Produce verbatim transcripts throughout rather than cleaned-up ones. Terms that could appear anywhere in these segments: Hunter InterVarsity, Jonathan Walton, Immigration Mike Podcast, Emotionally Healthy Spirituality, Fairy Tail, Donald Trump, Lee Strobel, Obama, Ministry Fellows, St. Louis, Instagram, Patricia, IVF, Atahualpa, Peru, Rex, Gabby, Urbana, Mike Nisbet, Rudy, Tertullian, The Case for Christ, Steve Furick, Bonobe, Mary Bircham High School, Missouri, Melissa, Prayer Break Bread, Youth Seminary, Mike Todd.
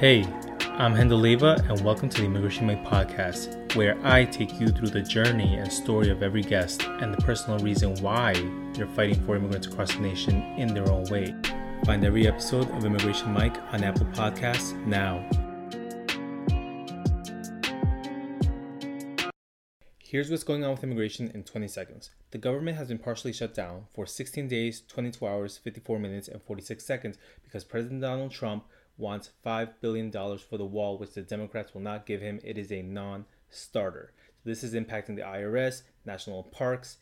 Hey, I'm Hendel Leyva, and welcome to the Immigration Mike Podcast, where I take you through the journey and story of every guest and the personal reason why they're fighting for immigrants across the nation in their own way. Find every episode of Immigration Mike on Apple Podcasts now. Here's what's going on with immigration in twenty seconds. The government has been partially shut down for sixteen days, twenty-two hours, fifty-four minutes, and forty-six seconds because President Donald Trump wants five billion dollars for the wall, which the Democrats will not give him. It is a non-starter. This is impacting the I R S, national parks,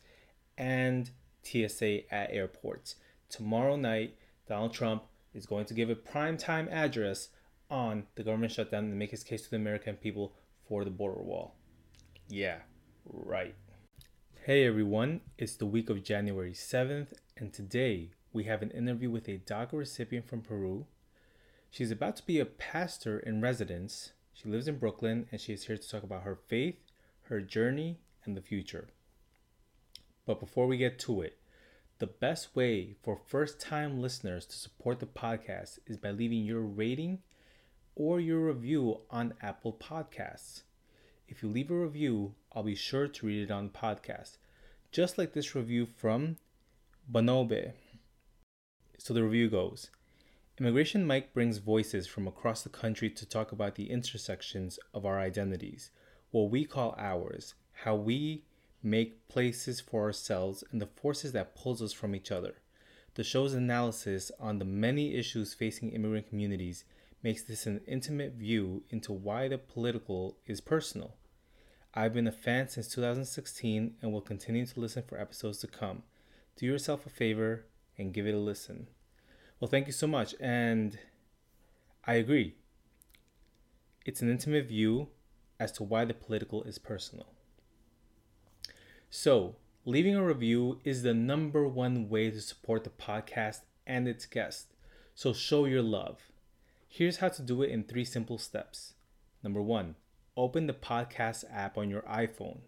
and T S A at airports. Tomorrow night, Donald Trump is going to give a primetime address on the government shutdown and make his case to the American people for the border wall. Yeah, right. Hey everyone, it's the week of January seventh, and today we have an interview with a DACA recipient from Peru. She's about to be a pastor in residence. She lives in Brooklyn, and she is here to talk about her faith, her journey, and the future. But before we get to it, the best way for first-time listeners to support the podcast is by leaving your rating or your review on Apple Podcasts. If you leave a review, I'll be sure to read it on the podcast, just like this review from Bonobe. So the review goes: Immigration Mike brings voices from across the country to talk about the intersections of our identities, what we call ours, how we make places for ourselves, and the forces that pulls us from each other. The show's analysis on the many issues facing immigrant communities makes this an intimate view into why the political is personal. I've been a fan since two thousand sixteen and will continue to listen for episodes to come. Do yourself a favor and give it a listen. Well, thank you so much, and I agree. It's an intimate view as to why the political is personal. So, leaving a review is the number one way to support the podcast and its guests, so show your love. Here's how to do it in three simple steps. Number one, open the podcast app on your iPhone.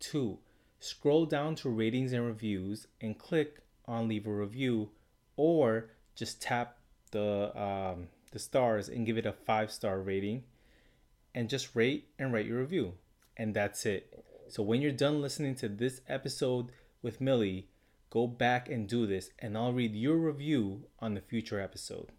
Two, scroll down to ratings and reviews and click on leave a review, or just tap the um, the stars and give it a five-star rating, and just rate and write your review. And that's it. So when you're done listening to this episode with Millie, go back and do this, and I'll read your review on the future episode.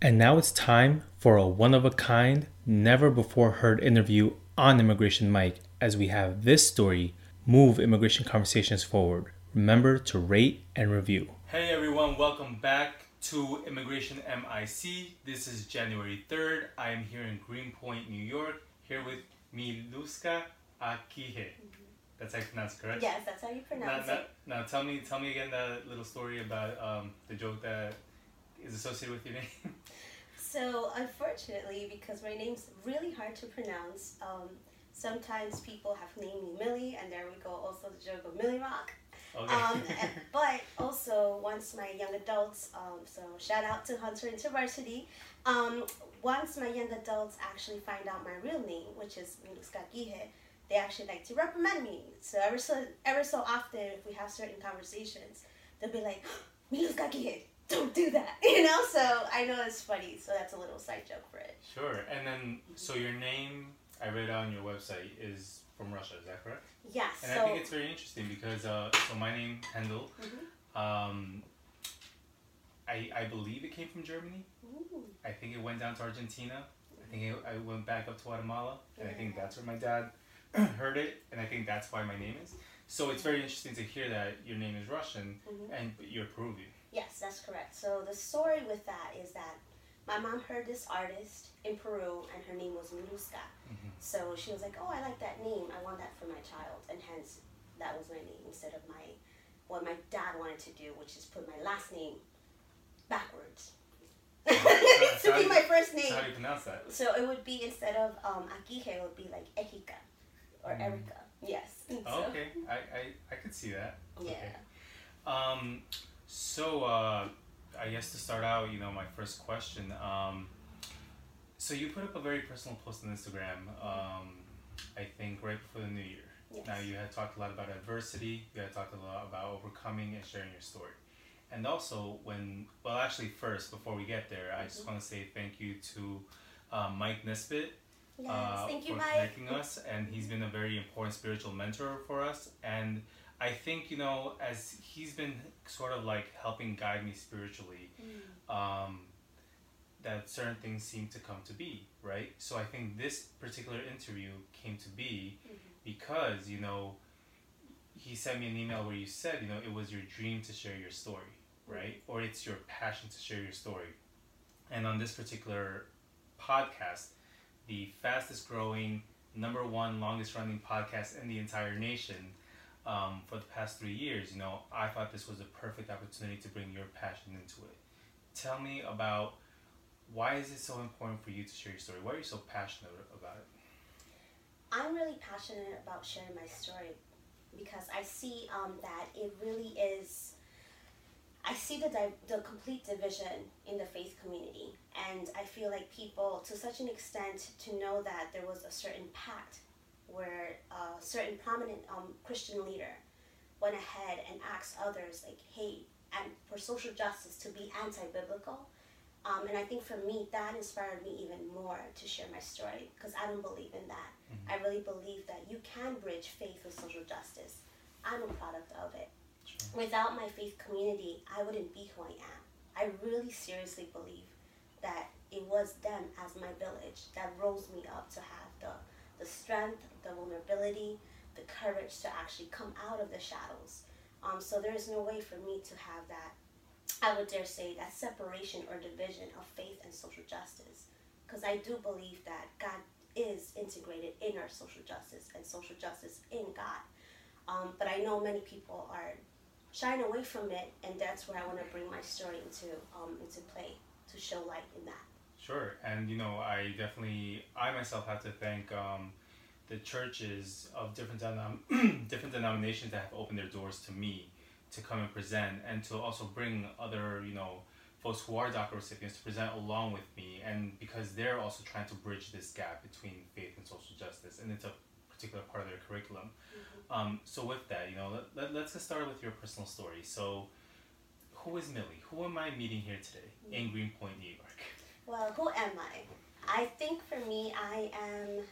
And now it's time for a one-of-a-kind, never-before-heard interview on Immigration Mike, as we have this story move immigration conversations forward. Remember to rate and review. Hey everyone, welcome back to Immigration M I C. This is January third. I am here in Greenpoint, New York, here with Miluska Aquije. That's how you pronounce it, correct? Yes, that's how you pronounce now, it. Now, now tell me tell me again that little story about um, the joke that is associated with your name. So, unfortunately, because my name's really hard to pronounce, um, sometimes people have named me Millie, and there we go, also the joke of Millie Rock. Okay. um, and, but also, once my young adults, um, so shout out to Hunter InterVarsity, um, once my young adults actually find out my real name, which is Miluska Aquije, they actually like to reprimand me. So ever so ever so often, if we have certain conversations, they'll be like, Miluska Aquije, don't do that, you know? So I know it's funny, so that's a little side joke for it. Sure, and then, so your name, I read on your website, is from Russia, is that correct? Yes. And so, I think it's very interesting because uh, so my name Hendel, mm-hmm. um, I I believe it came from Germany. Ooh. I think it went down to Argentina. I think it, I went back up to Guatemala, and yeah. I think that's where my dad heard it, and I think that's why my name is. So it's very interesting to hear that your name is Russian, mm-hmm. and but you're Peruvian. Yes, that's correct. So the story with that is that my mom heard this artist in Peru, and her name was Miluska. Mm-hmm. So she was like, oh, I like that name. I want that for my child. And hence, that was my name instead of my what my dad wanted to do, which is put my last name backwards. So to be my first name. So how do you pronounce that? So it would be, instead of um, Aquije, it would be like Erika or mm. Erica. Yes. So. Oh, okay. I, I, I could see that. Yeah. Okay. Um, so... Uh, I guess to start out, you know, my first question. Um, so you put up a very personal post on Instagram, um, I think right before the new year. Yes. Now you had talked a lot about adversity, you had talked a lot about overcoming and sharing your story. And also when, well, actually first, before we get there, I just want to say thank you to uh, Mike Nisbet yes, uh, thank you, for Mike. Connecting us. And he's been a very important spiritual mentor for us. And I think, you know, as he's been sort of like helping guide me spiritually, mm. um, that certain things seem to come to be, right? So I think this particular interview came to be mm-hmm. because, you know, he sent me an email where you said, you know, it was your dream to share your story, right? Or it's your passion to share your story. And on this particular podcast, the fastest growing, number one, longest running podcast in the entire nation um, for the past three years, you know, I thought this was a perfect opportunity to bring your passion into it. Tell me about why is it so important for you to share your story? Why are you so passionate about it? I'm really passionate about sharing my story because I see um, that it really is, I see the, di- the complete division in the faith community, and I feel like people, to such an extent, to know that there was a certain pact where a certain prominent um, Christian leader went ahead and asked others, like, hey, and for social justice to be anti-biblical. Um, and I think for me, that inspired me even more to share my story, because I don't believe in that. Mm-hmm. I really believe that you can bridge faith with social justice. I'm a product of it. Sure. Without my faith community, I wouldn't be who I am. I really seriously believe that it was them as my village that rose me up to have the, the strength, the vulnerability, the courage to actually come out of the shadows. Um, so there is no way for me to have that, I would dare say, that separation or division of faith and social justice, because I do believe that God is integrated in our social justice and social justice in God. Um, but I know many people are shying away from it, and that's where I want to bring my story into um, into play, to show light in that. Sure, and you know, I definitely, I myself have to thank um, the churches of different denom- different denominations that have opened their doors to me to come and present, and to also bring other, you know, folks who are DACA recipients to present along with me, and because they're also trying to bridge this gap between faith and social justice, and it's a particular part of their curriculum. Mm-hmm. Um, so with that, you know, let, let, let's get started with your personal story. So who is Millie? Who am I meeting here today mm-hmm. in Greenpoint, New York? Well, who am I? I think for me, I am,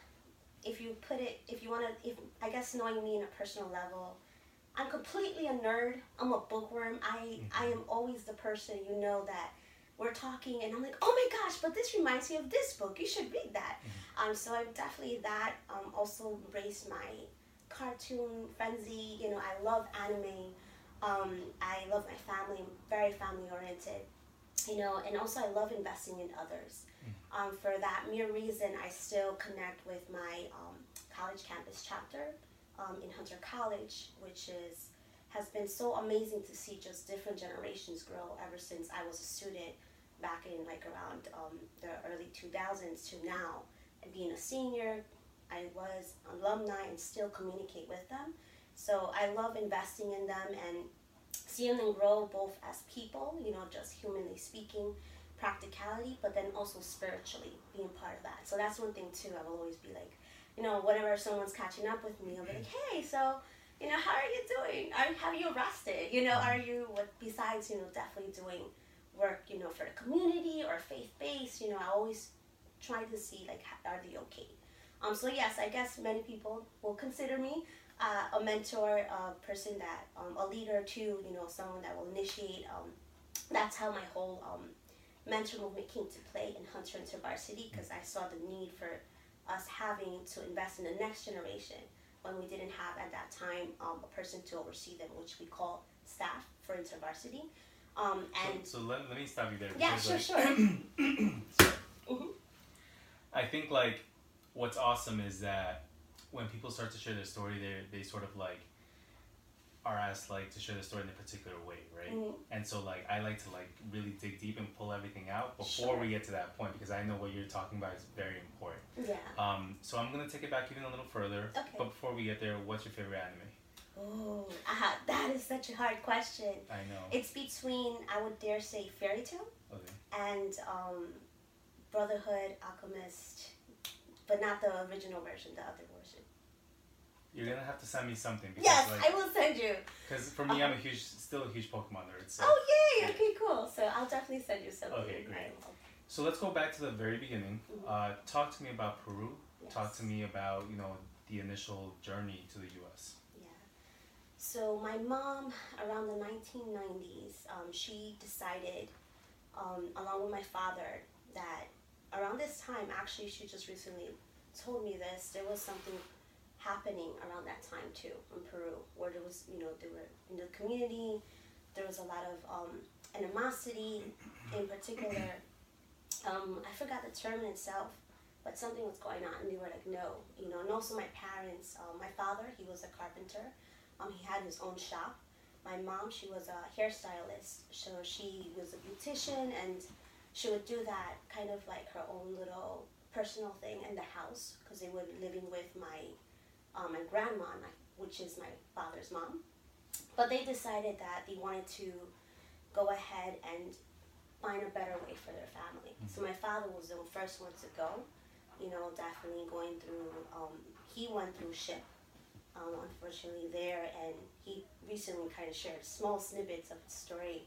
if you put it, if you want to, if I guess knowing me on a personal level, I'm completely a nerd. I'm a bookworm. I, mm-hmm. I am always the person, you know, that we're talking and I'm like, oh my gosh, but this reminds me of this book. You should read that. Mm-hmm. Um, so I'm definitely that. Um, also embraced my cartoon frenzy. You know, I love anime. Um, I love my family. I'm very family oriented. You know, and also I love investing in others. Mm-hmm. Um, for that mere reason, I still connect with my um, college campus chapter. Um, in Hunter College, which is has been so amazing to see just different generations grow ever since I was a student back in like around um, the early two thousands to now. And being a senior, I was alumni and still communicate with them. So I love investing in them and seeing them grow both as people, you know, just humanly speaking, practicality, but then also spiritually being part of that. So that's one thing too, I will always be like, you know, whenever someone's catching up with me, I'll be like, hey, so, you know, how are you doing? Are, have you rested? You know, are you, what, besides, you know, definitely doing work, you know, for the community or faith-based, you know, I always try to see, like, are they okay? Um, so, yes, I guess many people will consider me uh, a mentor, a person that, um, a leader too, you know, someone that will initiate. Um, that's how my whole um, mentor movement came to play in Hunter InterVarsity, because I saw the need for us having to invest in the next generation when we didn't have at that time um, a person to oversee them, which we call staff for InterVarsity. Um, and so, so let, let me stop you there. Yeah, sure, like, sure. mm-hmm. I think like what's awesome is that when people start to share their story, they they sort of like are asked like to share the story in a particular way, right? Mm-hmm. And so like I like to like really dig deep and pull everything out before sure. we get to that point, because I know what you're talking about is very important. Yeah. Um. So I'm gonna take it back even a little further. Okay. But before we get there, what's your favorite anime? Oh, uh, that is such a hard question. I know. It's between, I would dare say, Fairy Tail okay. and um, Brotherhood Alchemist, but not the original version, the other version. You're gonna have to send me something. Because, yes, like, I will send you. Because for me, okay. I'm a huge, still a huge Pokemon nerd. So. Oh yay! Yeah. Okay, cool. So I'll definitely send you something. Okay, great. So let's go back to the very beginning. Mm-hmm. Uh, talk to me about Peru. Yes. Talk to me about you know the initial journey to the U S. Yeah. So my mom, around the nineteen nineties, um, she decided, um, along with my father, that around this time, actually, she just recently told me this. There was something happening around that time too in Peru, where there was, you know, they were in the community. There was a lot of um, animosity, in particular. Um, I forgot the term in itself, but something was going on, and they were like, no, you know. And also my parents. Uh, my father, he was a carpenter. Um, he had his own shop. My mom, she was a hairstylist, so she was a beautician, and she would do that kind of like her own little personal thing in the house, because they were living with my. Um, my grandma, which is my father's mom, but they decided that they wanted to go ahead and find a better way for their family. So my father was the first one to go, you know, definitely going through, um, he went through ship, um, unfortunately there, and he recently kind of shared small snippets of the story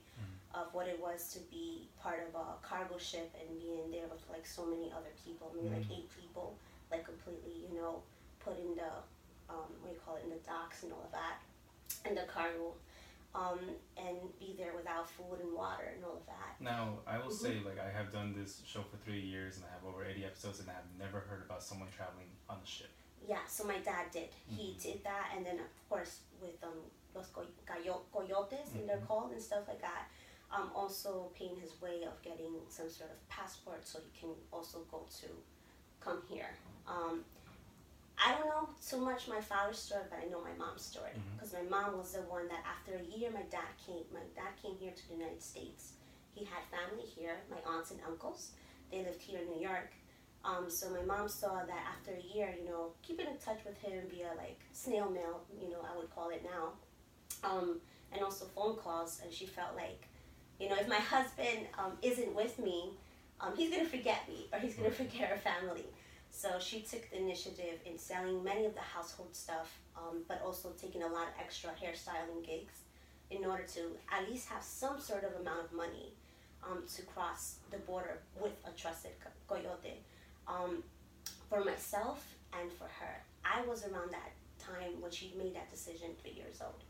of what it was to be part of a cargo ship and being there with like so many other people, maybe like eight people, like completely, you know, put in the, um, what do you call it, in the docks and all of that, and the cargo, um, and be there without food and water and all of that. Now, I will mm-hmm. say, like, I have done this show for three years, and I have over eighty episodes, and I have never heard about someone traveling on a ship. Yeah, so my dad did. Mm-hmm. He did that, and then, of course, with um, los coyotes, mm-hmm. and they're called, and stuff like that, um, also paying his way of getting some sort of passport so he can also go to come here. Um, I don't know too much my father's story, but I know my mom's story, because mm-hmm. my mom was the one that after a year, my dad came. My dad came here to the United States. He had family here, my aunts and uncles. They lived here in New York. Um, so my mom saw that after a year, you know, keeping in touch with him via like snail mail, you know, I would call it now, um, and also phone calls. And she felt like, you know, if my husband um, isn't with me, um, he's gonna forget me, or he's gonna forget our family. So she took the initiative in selling many of the household stuff, um, but also taking a lot of extra hairstyling gigs in order to at least have some sort of amount of money um, to cross the border with a trusted coyote. Um, for myself and for her, I was around that time when she made that decision, three years old.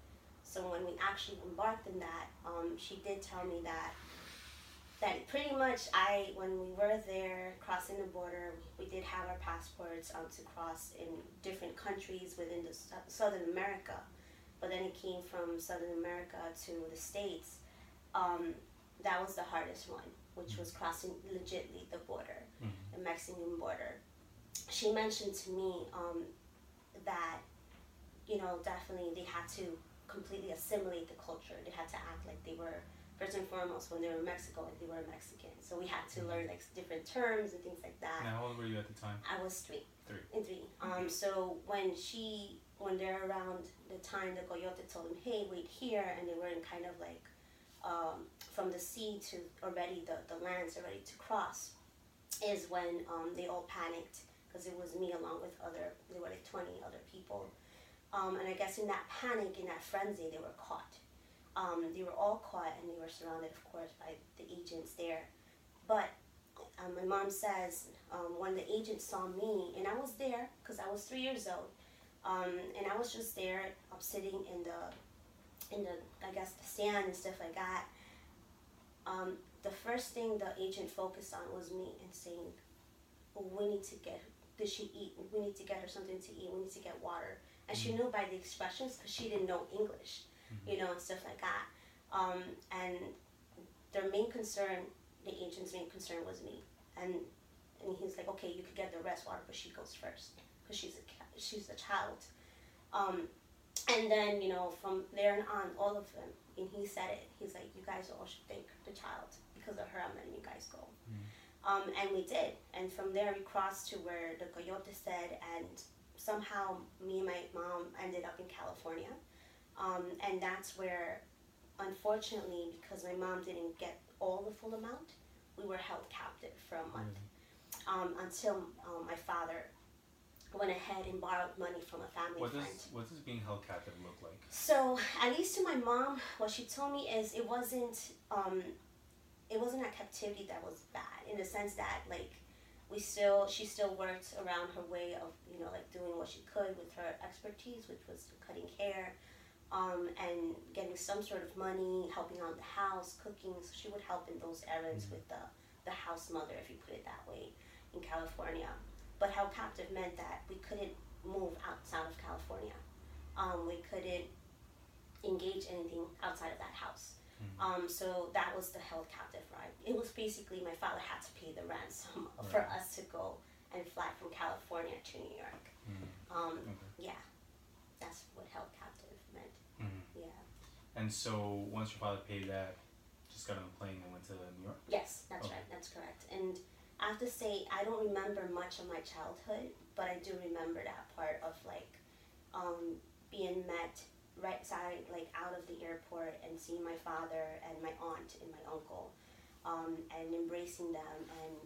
So when we actually embarked in that, um, she did tell me that That pretty much I, when we were there crossing the border, we did have our passports um, to cross in different countries within the st- Southern America, but then it came from Southern America to the States. Um, that was the hardest one, which was crossing legitly the border, mm-hmm. the Mexican border. She mentioned to me um, that, you know, definitely they had to completely assimilate the culture. They had to act like they were. First and foremost, when they were in Mexico, like they were Mexican. So we had to learn like different terms and things like that. Now, how old were you at the time? I was three. Three. In three. Um, so when she, when they're around the time the coyote told them, hey, wait here, and they were in kind of like um, from the sea to already the, the lands already to cross, is when um, they all panicked, because it was me along with other, there were like twenty other people. Um, and I guess in that panic, in that frenzy, they were caught. Um, they were all caught, and they were surrounded, of course, by the agents there. But um, my mom says um, when the agent saw me, and I was there because I was three years old, um, and I was just there, um, sitting in the, in the, I guess, the sand and stuff like that. Um, the first thing the agent focused on was me and saying, well, "We need to get. Did she eat? We need to get her something to eat. We need to get water." And she knew by the expressions because she didn't know English. You know, and stuff like that. Um, and their main concern, the agent's main concern was me. And and he's like, okay, you could get the rest water, but she goes first because she's a she's a child. Um, and then, you know, from there on, all of them. And he said it. He's like, you guys all should thank the child, because of her I'm letting you guys go. Mm-hmm. Um, and we did. And from there we crossed to where the coyote said, and somehow me and my mom ended up in California. Um, and that's where, unfortunately, because my mom didn't get all the full amount, we were held captive for a month, um, until um, my father went ahead and borrowed money from a family what friend. Does, what does being held captive look like? So, at least to my mom, what she told me is it wasn't, um, it wasn't that captivity that was bad, in the sense that, like, we still, she still worked around her way of, you know, like, doing what she could with her expertise, which was cutting hair, um, and getting some sort of money, helping out in the house, cooking. So she would help in those errands mm-hmm. with the, the house mother, if you put it that way, in California. But held captive meant that we couldn't move outside of California. Um, we couldn't engage anything outside of that house. Mm-hmm. Um, so that was the held captive, right? It was basically my father had to pay the ransom right. for us to go and fly from California to New York. Mm-hmm. Um, okay. Yeah, that's what held captive meant. Mm-hmm. Yeah. And so once your father paid that, just got on a plane and went to New York? Yes, that's okay. right. That's correct. And I have to say, I don't remember much of my childhood, but I do remember that part of, like, um, being met right side, like, out of the airport and seeing my father and my aunt and my uncle, um, and embracing them. And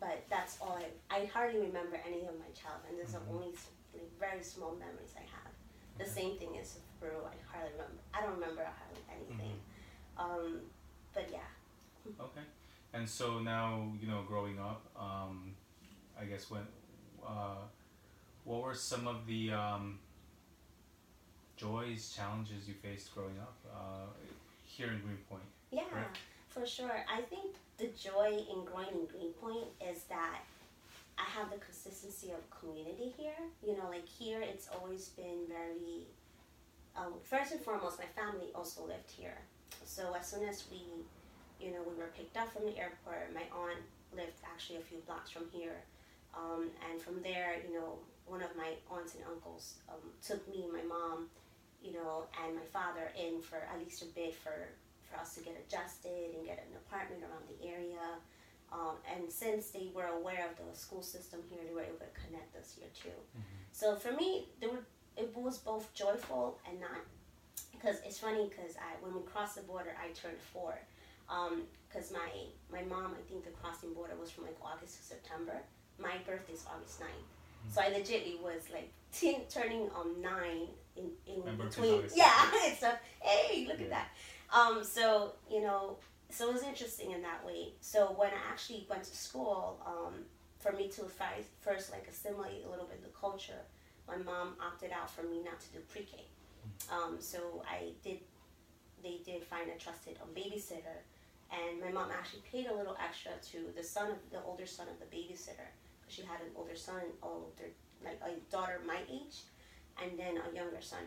but that's all I, I hardly remember any of my childhood, and those are mm-hmm. only, like, very small memories I have. The same thing is Peru. I hardly remember. I don't remember hardly anything. Mm-hmm. Um, but yeah. Okay. And so now, you know, growing up, um, I guess when, uh, what were some of the um, joys, challenges you faced growing up uh, here in Greenpoint? Yeah, correct? For sure. I think the joy in growing in Greenpoint is that I have the consistency of community here. You know, like here, it's always been very, um, first and foremost, my family also lived here. So as soon as we... You know, we were picked up from the airport. My aunt lived actually a few blocks from here. Um, and from there, you know, one of my aunts and uncles um, took me, my mom, you know, and my father in for at least a bit for, for us to get adjusted and get an apartment around the area. Um, and since they were aware of the school system here, they were able to connect us here too. Mm-hmm. So for me, there were, it was both joyful and not. Because it's funny because I when we crossed the border, I turned four. Because um, my, my mom, I think the crossing border was from like August to September. My birthday's August ninth. Mm-hmm. So I legitly was like t- turning um, nine in, in between. Yeah, it's a, hey, look yeah. at that. Um, so, you know, so it was interesting in that way. So when I actually went to school, um, for me to first, first like assimilate a little bit of the culture, my mom opted out for me not to do pre-K. Um, so I did, they did find a trusted um, babysitter. And my mom actually paid a little extra to the son of the older son of the babysitter, because she had an older son, older like a daughter my age, and then a younger son.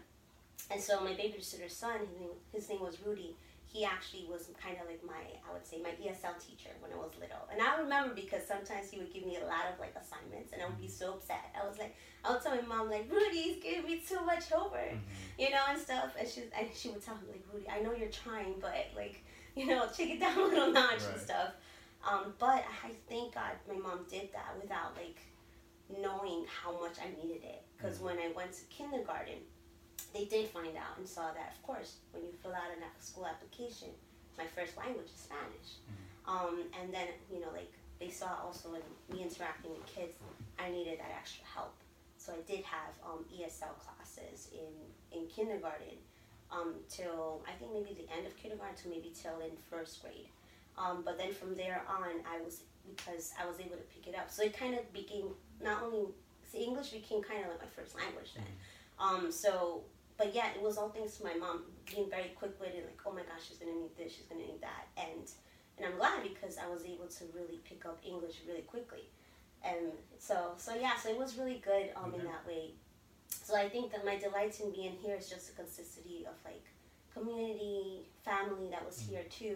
And so my babysitter's son, his name, his name was Rudy. He actually was kind of like my, I would say, my E S L teacher when I was little. And I remember because sometimes he would give me a lot of like assignments, and I would be so upset. I was like, I would tell my mom like, Rudy's giving me too much homework, mm-hmm. you know, and stuff. And she and she would tell him like, Rudy, I know you're trying, but like. You know, take it down a little notch right. and stuff. Um, but I thank God my mom did that without like knowing how much I needed it. Because mm-hmm. when I went to kindergarten, they did find out and saw that, of course, when you fill out a school application, my first language is Spanish. Mm-hmm. Um, and then, you know, like they saw also in me interacting with kids, I needed that extra help. So I did have um, E S L classes in, in kindergarten. Um, till I think maybe the end of kindergarten to maybe till in first grade, um, but then from there on I was because I was able to pick it up. So it kind of became not only see, English became kind of like my first language then. Um, so but yeah, it was all thanks to my mom being very quick-witted, like oh my gosh, she's gonna need this, she's gonna need that, and and I'm glad because I was able to really pick up English really quickly, and so so yeah, so it was really good um, okay. in that way. So I think that my delight in being here is just the consistency of like community, family that was here too,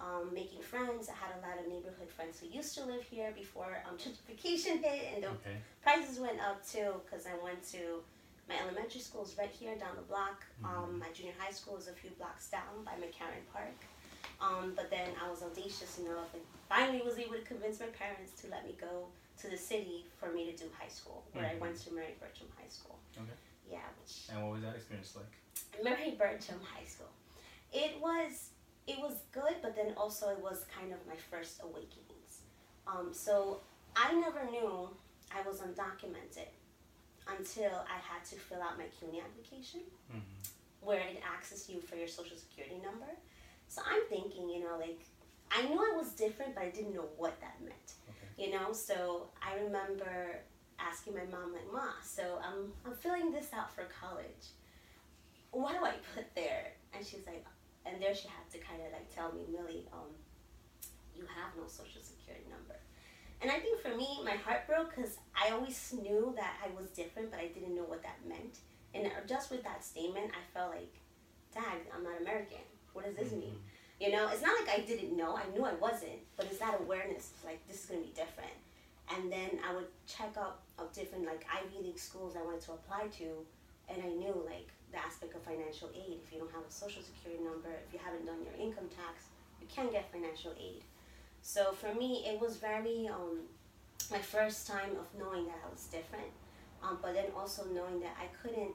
um, making friends. I had a lot of neighborhood friends who used to live here before um, gentrification hit and the okay. prices went up too because I went to, my elementary school is right here down the block. Um, my junior high school is a few blocks down by McCarran Park. Um, but then I was audacious enough and finally was able to convince my parents to let me go to the city for me to do high school, where mm-hmm. I went to Mary Bircham High School. Okay. Yeah. Which, and what was that experience like? Mary Bircham High School. It was it was good, but then also it was kind of my first awakenings. Um, so I never knew I was undocumented until I had to fill out my C U N Y application, mm-hmm. where it asks you for your social security number. So I'm thinking, you know, like, I knew I was different, but I didn't know what that meant, okay. you know? So I remember asking my mom, like, Ma, so I'm, I'm filling this out for college. What do I put there? And she's like, and there she had to kind of like tell me, Millie, um, you have no social security number. And I think for me, my heart broke because I always knew that I was different, but I didn't know what that meant. And just with that statement, I felt like, Dad, I'm not American. What does this mm-hmm. mean? You know, it's not like I didn't know. I knew I wasn't, but it's that awareness, like, this is going to be different. And then I would check out of different, like, Ivy League schools I wanted to apply to, and I knew, like, the aspect of financial aid. If you don't have a social security number, if you haven't done your income tax, you can't get financial aid. So for me, it was very, um, my first time of knowing that I was different, um, but then also knowing that I couldn't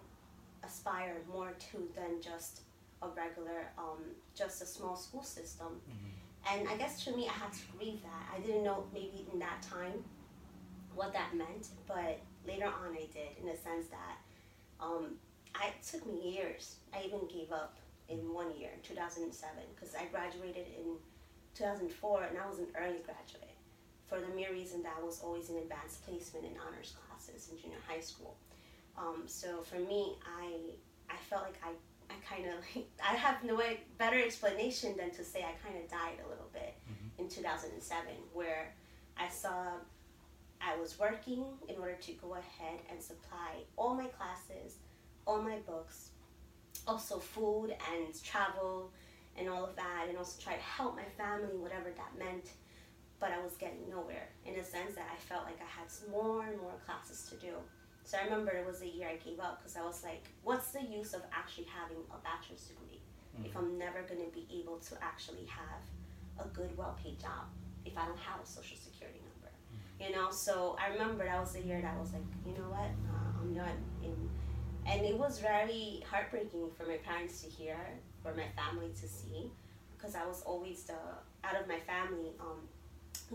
aspire more to than just a regular, um, just a small school system. Mm-hmm. And I guess to me, I had to grieve that. I didn't know maybe in that time what that meant, but later on I did, in the sense that um, I, it took me years. I even gave up in one year, in two thousand seven, because I graduated in two thousand four and I was an early graduate for the mere reason that I was always in advanced placement in honors classes in junior high school. Um, so for me, I I felt like I I kind of, like, I have no way, better explanation than to say I kind of died a little bit mm-hmm. in two thousand seven, where I saw I was working in order to go ahead and supply all my classes, all my books, also food and travel and all of that, and also try to help my family, whatever that meant, but I was getting nowhere, in a sense that I felt like I had more and more classes to do. So I remember it was the year I gave up because I was like, what's the use of actually having a bachelor's degree mm-hmm. if I'm never going to be able to actually have a good, well-paid job if I don't have a social security number, mm-hmm. you know? So I remember that was the year that I was like, you know what, uh, I'm done. And, and it was very heartbreaking for my parents to hear, for my family to see, because I was always the, out of my family, um,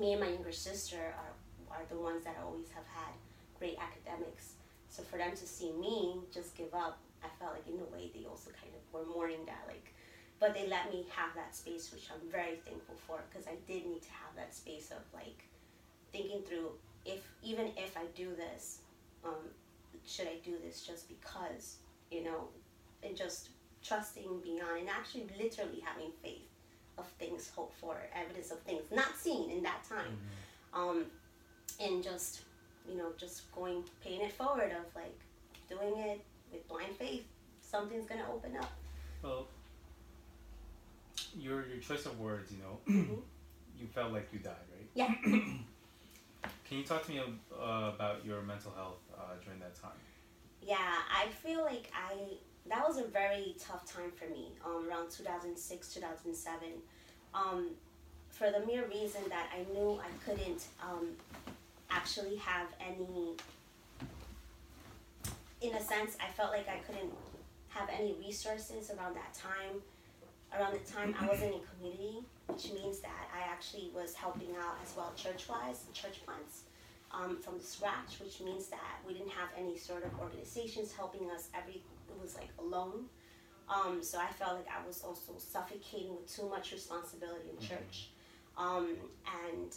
me and my younger sister are, are the ones that I always have had great academics. So for them to see me just give up, I felt like in a way they also kind of were mourning that, like, but they let me have that space, which I'm very thankful for, because I did need to have that space of like thinking through, if even if I do this, um, should I do this just because, you know, and just trusting beyond and actually literally having faith of things hoped for, evidence of things not seen in that time, mm-hmm. um, and just, you know, just going, paying it forward of like doing it with blind faith, something's gonna open up. Well, your your choice of words, you know, mm-hmm. you felt like you died, right? Yeah. Can you talk to me uh, about your mental health uh, during that time? Yeah, I feel like I, that was a very tough time for me, um, around two thousand six, two thousand seven, um, for the mere reason that I knew I couldn't, um, actually have any, in a sense, I felt like I couldn't have any resources around that time. Around the time I wasn't in community, which means that I actually was helping out as well church-wise, church plants um, from scratch, which means that we didn't have any sort of organizations helping us. Every, it was like alone. Um, so I felt like I was also suffocating with too much responsibility in church. Um, and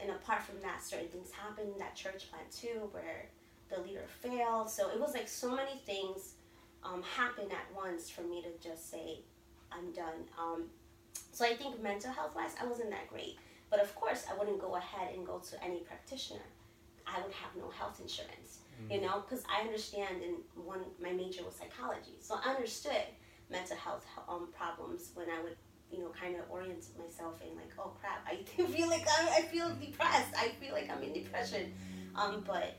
And apart from that, certain things happened in that church plant too, where the leader failed. So it was like so many things um, happened at once for me to just say, I'm done. Um, so I think mental health-wise, I wasn't that great. But of course, I wouldn't go ahead and go to any practitioner. I would have no health insurance, mm-hmm. you know, because I understand, and one, my major was psychology. So I understood mental health um, problems when I would, you know, kind of orient myself in like, oh crap, I feel like I, I feel depressed. I feel like I'm in depression. Um, but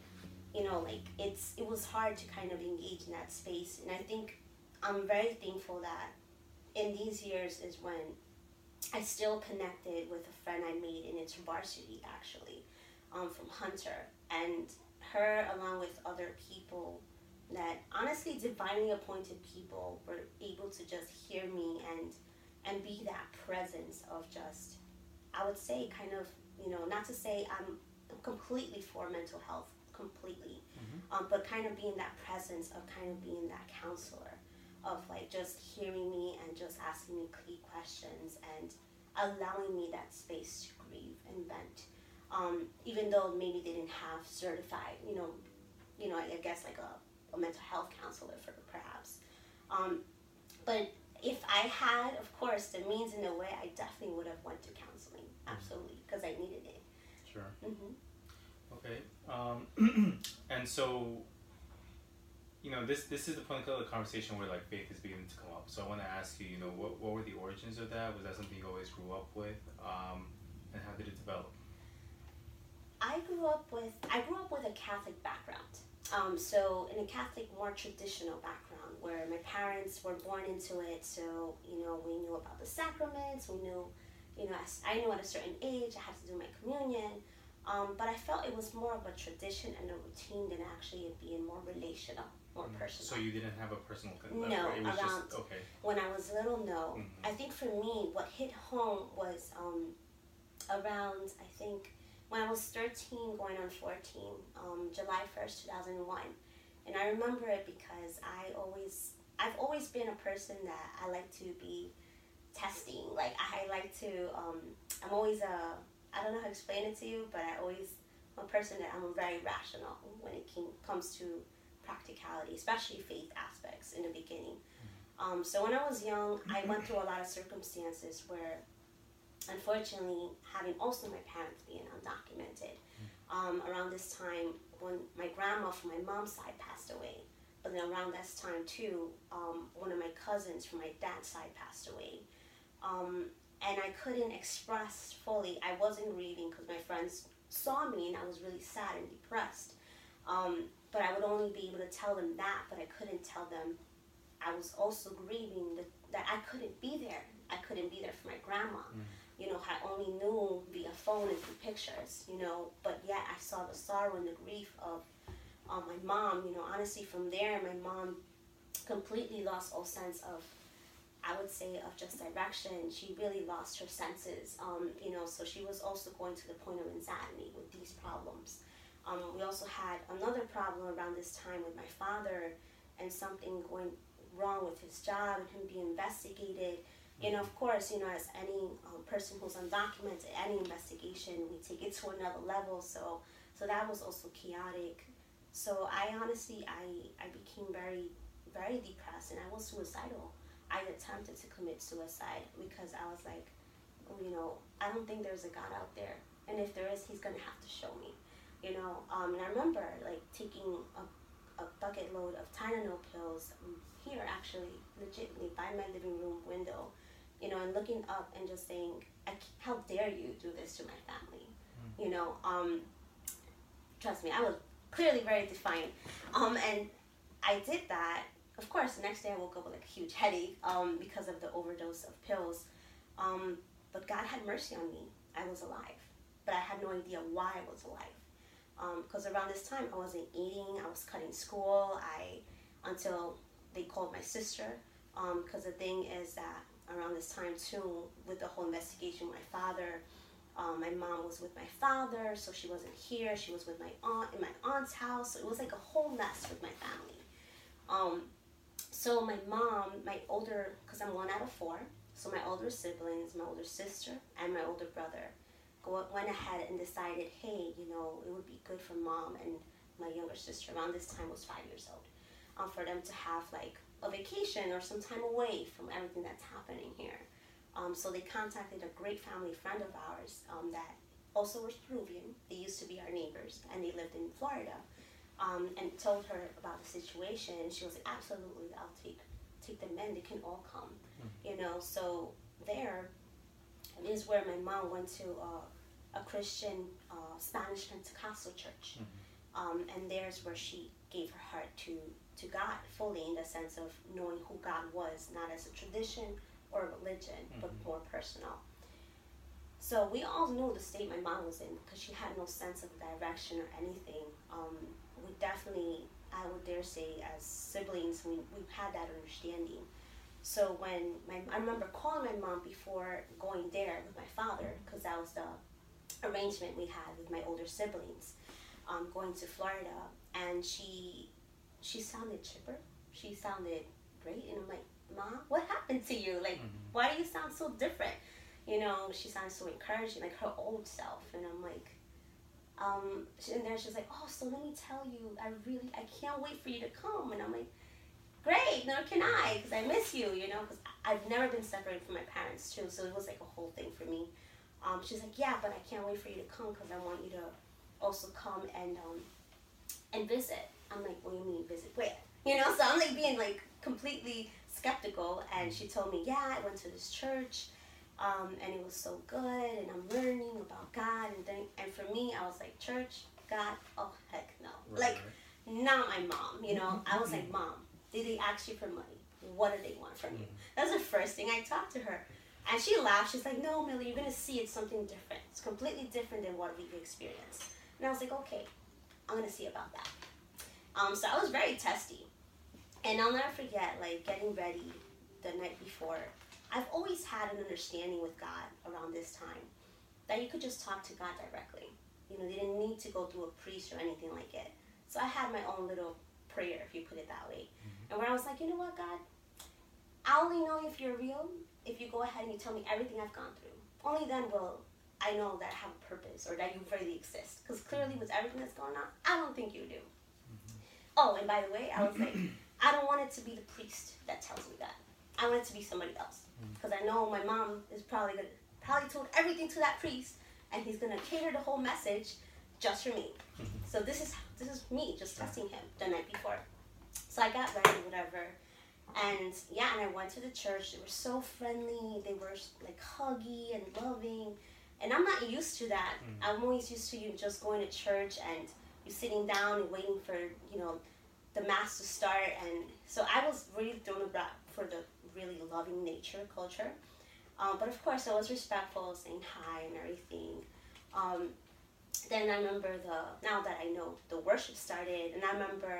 you know, like it's it was hard to kind of engage in that space. And I think I'm very thankful that in these years is when I still connected with a friend I made in InterVarsity actually, um, from Hunter, and her along with other people that honestly divinely appointed people were able to just hear me and. And be that presence of just, I would say kind of, you know, not to say I'm completely for mental health, completely, mm-hmm. um, but kind of being that presence of kind of being that counselor, of like just hearing me and just asking me key questions and allowing me that space to grieve and vent. Um, even though maybe they didn't have certified, you know, you know, I guess like a, a mental health counselor for perhaps. Um, but if I had, of course, the means and the way, I definitely would have went to counseling, absolutely, because I needed it. Sure. Mm-hmm. Okay. Um, and so, you know, this this is the point of the conversation where like faith is beginning to come up. So I want to ask you, you know, what what were the origins of that? Was that something you always grew up with, um, and how did it develop? I grew up with I grew up with a Catholic background. Um, so in a Catholic, more traditional background, where my parents were born into it, so you know we knew about the sacraments. We knew, you know, I knew at a certain age I had to do my communion. Um, but I felt it was more of a tradition and a routine than actually it being more relational, more mm-hmm. personal. So you didn't have a personal connection? No, it was around just, okay. When I was little, no. Mm-hmm. I think for me, what hit home was um, around, I think, when I was thirteen, going on fourteen, um, July first, two thousand one. And I remember it because I always, I've always been a person that I like to be testing. Like, I like to, um, I'm always a... I don't know how to explain it to you, but I always, I'm a person that I'm very rational when it came, comes to practicality, especially faith aspects in the beginning. Um, so when I was young, I went through a lot of circumstances where, unfortunately, having also my parents being undocumented, um, around this time when my grandma from my mom's side passed away, but then around this time too, um, one of my cousins from my dad's side passed away. Um, And I couldn't express fully. I wasn't grieving because my friends saw me and I was really sad and depressed. Um, but I would only be able to tell them that, but I couldn't tell them I was also grieving that, that I couldn't be there. I couldn't be there for my grandma. Mm. You know, I only knew via phone and through pictures, you know, but yet I saw the sorrow and the grief of uh, my mom. You know, honestly, from there, my mom completely lost all sense of, I would say, of just direction. She really lost her senses, um, you know, so she was also going to the point of insanity with these problems. Um, we also had another problem around this time with my father and something going wrong with his job and him being investigated. And of course, you know, as any um, person who's undocumented, any investigation, we take it to another level. So, so that was also chaotic. So I honestly, I, I became very, very depressed and I was suicidal. I attempted to commit suicide because I was like, you know, I don't think there's a God out there. And if there is, he's going to have to show me, you know. Um, and I remember, like, taking a, a bucket load of Tylenol pills here, actually, legitimately, by my living room window, you know, and looking up and just saying, I, how dare you do this to my family, mm-hmm. you know. Um, trust me, I was clearly very defiant. Um, and I did that. Of course, the next day I woke up with like a huge headache um, because of the overdose of pills. Um, but God had mercy on me. I was alive, but I had no idea why I was alive. Because um, around this time, I wasn't eating. I was cutting school. I until they called my sister. Because um, the thing is that around this time too, with the whole investigation with my father, um, my mom was with my father, so she wasn't here. She was with my aunt in my aunt's house. So it was like a whole mess with my family. Um, So my mom, my older, because I'm one out of four, so my older siblings, my older sister, and my older brother go, went ahead and decided, hey, you know, it would be good for mom and my younger sister, around this time was five years old, um, for them to have like a vacation or some time away from everything that's happening here. Um, so they contacted a great family friend of ours um, that also was Peruvian. They used to be our neighbors, and they lived in Florida. Um, and told her about the situation, and she was like, absolutely, I'll take take them in, they can all come, mm-hmm. you know. So there is where my mom went to uh, a Christian uh, Spanish Pentecostal church, mm-hmm. um, and there's where she gave her heart to, to God fully, in the sense of knowing who God was, not as a tradition or a religion, mm-hmm. but more personal. So we all knew the state my mom was in because she had no sense of direction or anything. Um, we definitely, I would dare say, as siblings, we we had that understanding. So when my, I remember calling my mom before going there with my father, because that was the arrangement we had with my older siblings. um, going to Florida, and she she sounded chipper. She sounded great, and I'm like, Ma, what happened to you? Like, mm-hmm. why do you sound so different? You know, she sounded so encouraging, like her old self, and I'm like, um, and then she's like, oh, so let me tell you, I really, I can't wait for you to come, and I'm like, great, nor can I, because I miss you, you know, because I've never been separated from my parents, too, so it was like a whole thing for me. Um, she's like, yeah, but I can't wait for you to come, because I want you to also come and, um, and visit. I'm like, what do you mean, visit where? You know, so I'm like being like completely skeptical, and she told me, yeah, I went to this church, um, and it was so good, and I'm learning about God, and then, and for me, I was like, church, God, oh, heck no. Right, like, right. Not my mom, you know, I was like, Mom, did they ask you for money? What do they want from you? That's the first thing I talked to her. And she laughed. She's like, no, Millie, you're going to see it's something different. It's completely different than what we've experienced. And I was like, okay, I'm going to see about that. Um, so I was very testy. And I'll never forget, like, getting ready the night before. I've always had an understanding with God around this time that you could just talk to God directly. You know, they didn't need to go through a priest or anything like it. So I had my own little prayer, if you put it that way. And where I was like, you know what, God? I only know if you're real if you go ahead and you tell me everything I've gone through. Only then will I know that I have a purpose or that you really exist. Because clearly with everything that's going on, I don't think you do. Mm-hmm. Oh, and by the way, I was like, I don't want it to be the priest that tells me that. I want it to be somebody else. Because I know my mom is probably gonna, probably told everything to that priest, and he's going to cater the whole message just for me. So this is this is me just testing him the night before. So I got ready, whatever. And yeah, and I went to the church. They were so friendly. They were like huggy and loving. And I'm not used to that. Mm. I'm always used to you just going to church and you sitting down and waiting for, you know, the mass to start. And so I was really thrown about for the really loving nature, culture. Um, but of course, I was respectful, saying hi and everything. Um, then I remember the, now that I know, the worship started. And I remember,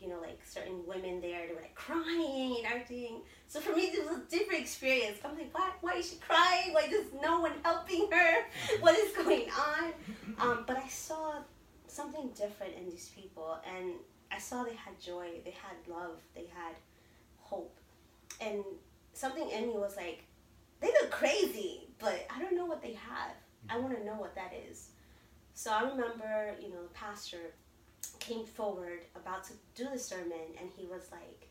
you know, like certain women there, they were like crying and everything. So for me, it was a different experience. I'm like, why, why is she crying? Why is no one helping her? What is going on? Um, but I saw something different in these people, and I saw they had joy, they had love, they had hope. And something in me was like, they look crazy, but I don't know what they have. I want to know what that is. So I remember, you know, the pastor came forward about to do the sermon, and he was like,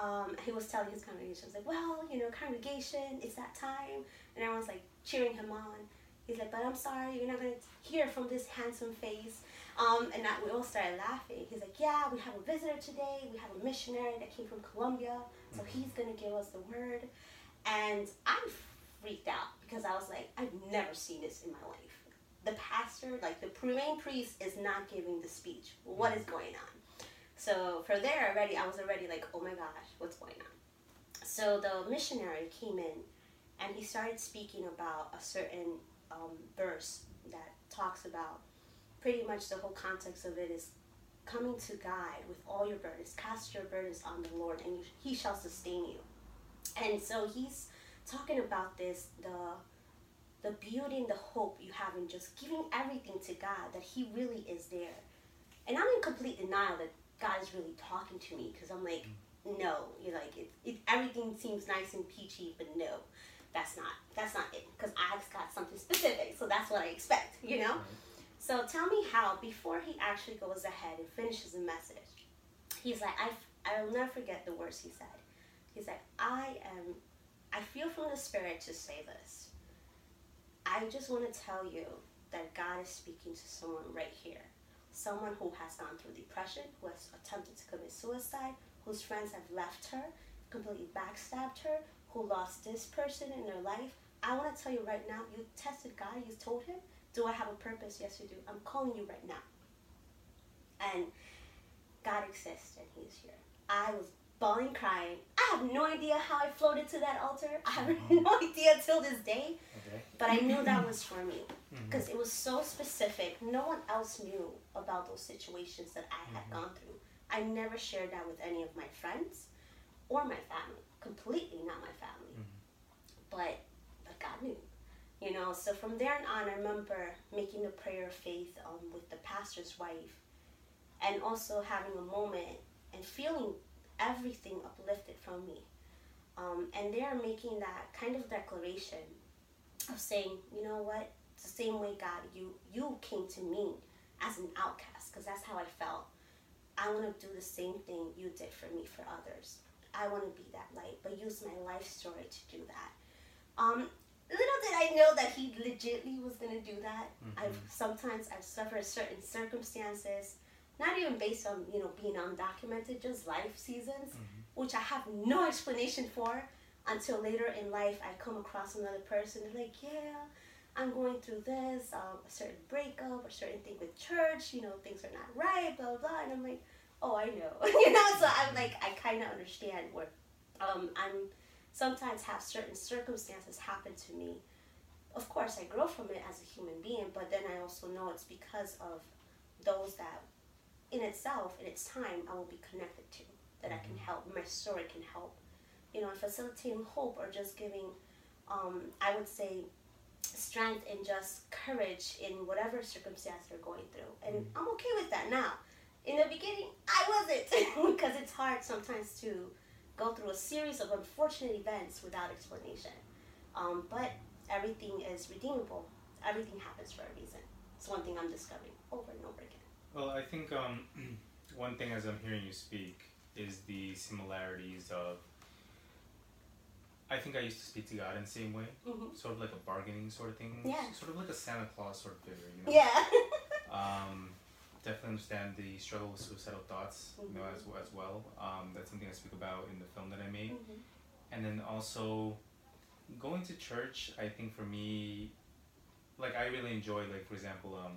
um, he was telling his congregation, he was like, well, you know, congregation, it's that time, and everyone's like cheering him on. He's like, but I'm sorry, you're not going to hear from this handsome face, um, and that, we all started laughing. He's like, yeah, we have a visitor today, we have a missionary that came from Colombia, so he's going to give us the word. And I freaked out, because I was like, I've never seen this in my life. The pastor, like the main priest, is not giving the speech. What is going on? So for there already, I was already like, oh my gosh, what's going on? So the missionary came in, and he started speaking about a certain um, verse that talks about, pretty much the whole context of it is coming to God with all your burdens, cast your burdens on the Lord, and he shall sustain you. And so he's talking about this, the the beauty and the hope you have in just giving everything to God, that he really is there. And I'm in complete denial that God is really talking to me, because I'm like, no, you're like, it, it, everything seems nice and peachy, but no, that's not, that's not it, because I've got something specific, so that's what I expect, you know? So tell me how, before he actually goes ahead and finishes the message, he's like, I, I'll never forget the words he said. He's like, I am, I feel from the Spirit to say this. I just want to tell you that God is speaking to someone right here. Someone who has gone through depression, who has attempted to commit suicide, whose friends have left her, completely backstabbed her, who lost this person in their life. I want to tell you right now, you tested God, you told him, do I have a purpose? Yes, you do. I'm calling you right now. And God exists, and he's here. I was bawling, crying. I have no idea how I floated to that altar. I have no idea till this day. Okay. But I knew that was for me, because mm-hmm. it was so specific. No one else knew about those situations that I had mm-hmm. gone through. I never shared that with any of my friends or my family. Completely not my family. Mm-hmm. But but God knew. You know, so from there on, I remember making the prayer of faith um, with the pastor's wife, and also having a moment and feeling everything uplifted from me. Um, and they are making that kind of declaration of saying, you know what, it's the same way, God, you, you came to me as an outcast, because that's how I felt. I want to do the same thing you did for me for others. I want to be that light, but use my life story to do that. Um, Little did I know that he legitimately was going to do that. Mm-hmm. I've sometimes I've suffered certain circumstances, not even based on, you know, being undocumented, just life seasons, mm-hmm. which I have no explanation for until later in life I come across another person like, yeah, I'm going through this, um, a certain breakup or certain thing with church, you know, things are not right, blah, blah, blah. And I'm like, oh, I know, you know, so I'm like, I kind of understand where um, I'm... sometimes have certain circumstances happen to me. Of course, I grow from it as a human being, but then I also know it's because of those that, in itself, in its time, I will be connected to, that I can help, my story can help. You know, facilitating hope or just giving, um, I would say, strength and just courage in whatever circumstance they're going through. And I'm okay with that now. In the beginning, I wasn't, because it's hard sometimes to go through a series of unfortunate events without explanation. Um, but everything is redeemable. Everything happens for a reason. It's one thing I'm discovering over and over again. Well, I think um, one thing as I'm hearing you speak is the similarities of, I think I used to speak to God in the same way, mm-hmm. sort of like a bargaining sort of thing, yeah. sort of like a Santa Claus sort of figure, you know? Yeah. um, Definitely understand the struggle with suicidal thoughts, mm-hmm. you know, as, as well. Um, that's something I speak about in the film that I made. Mm-hmm. And then also, going to church, I think for me, like I really enjoy, like for example, um,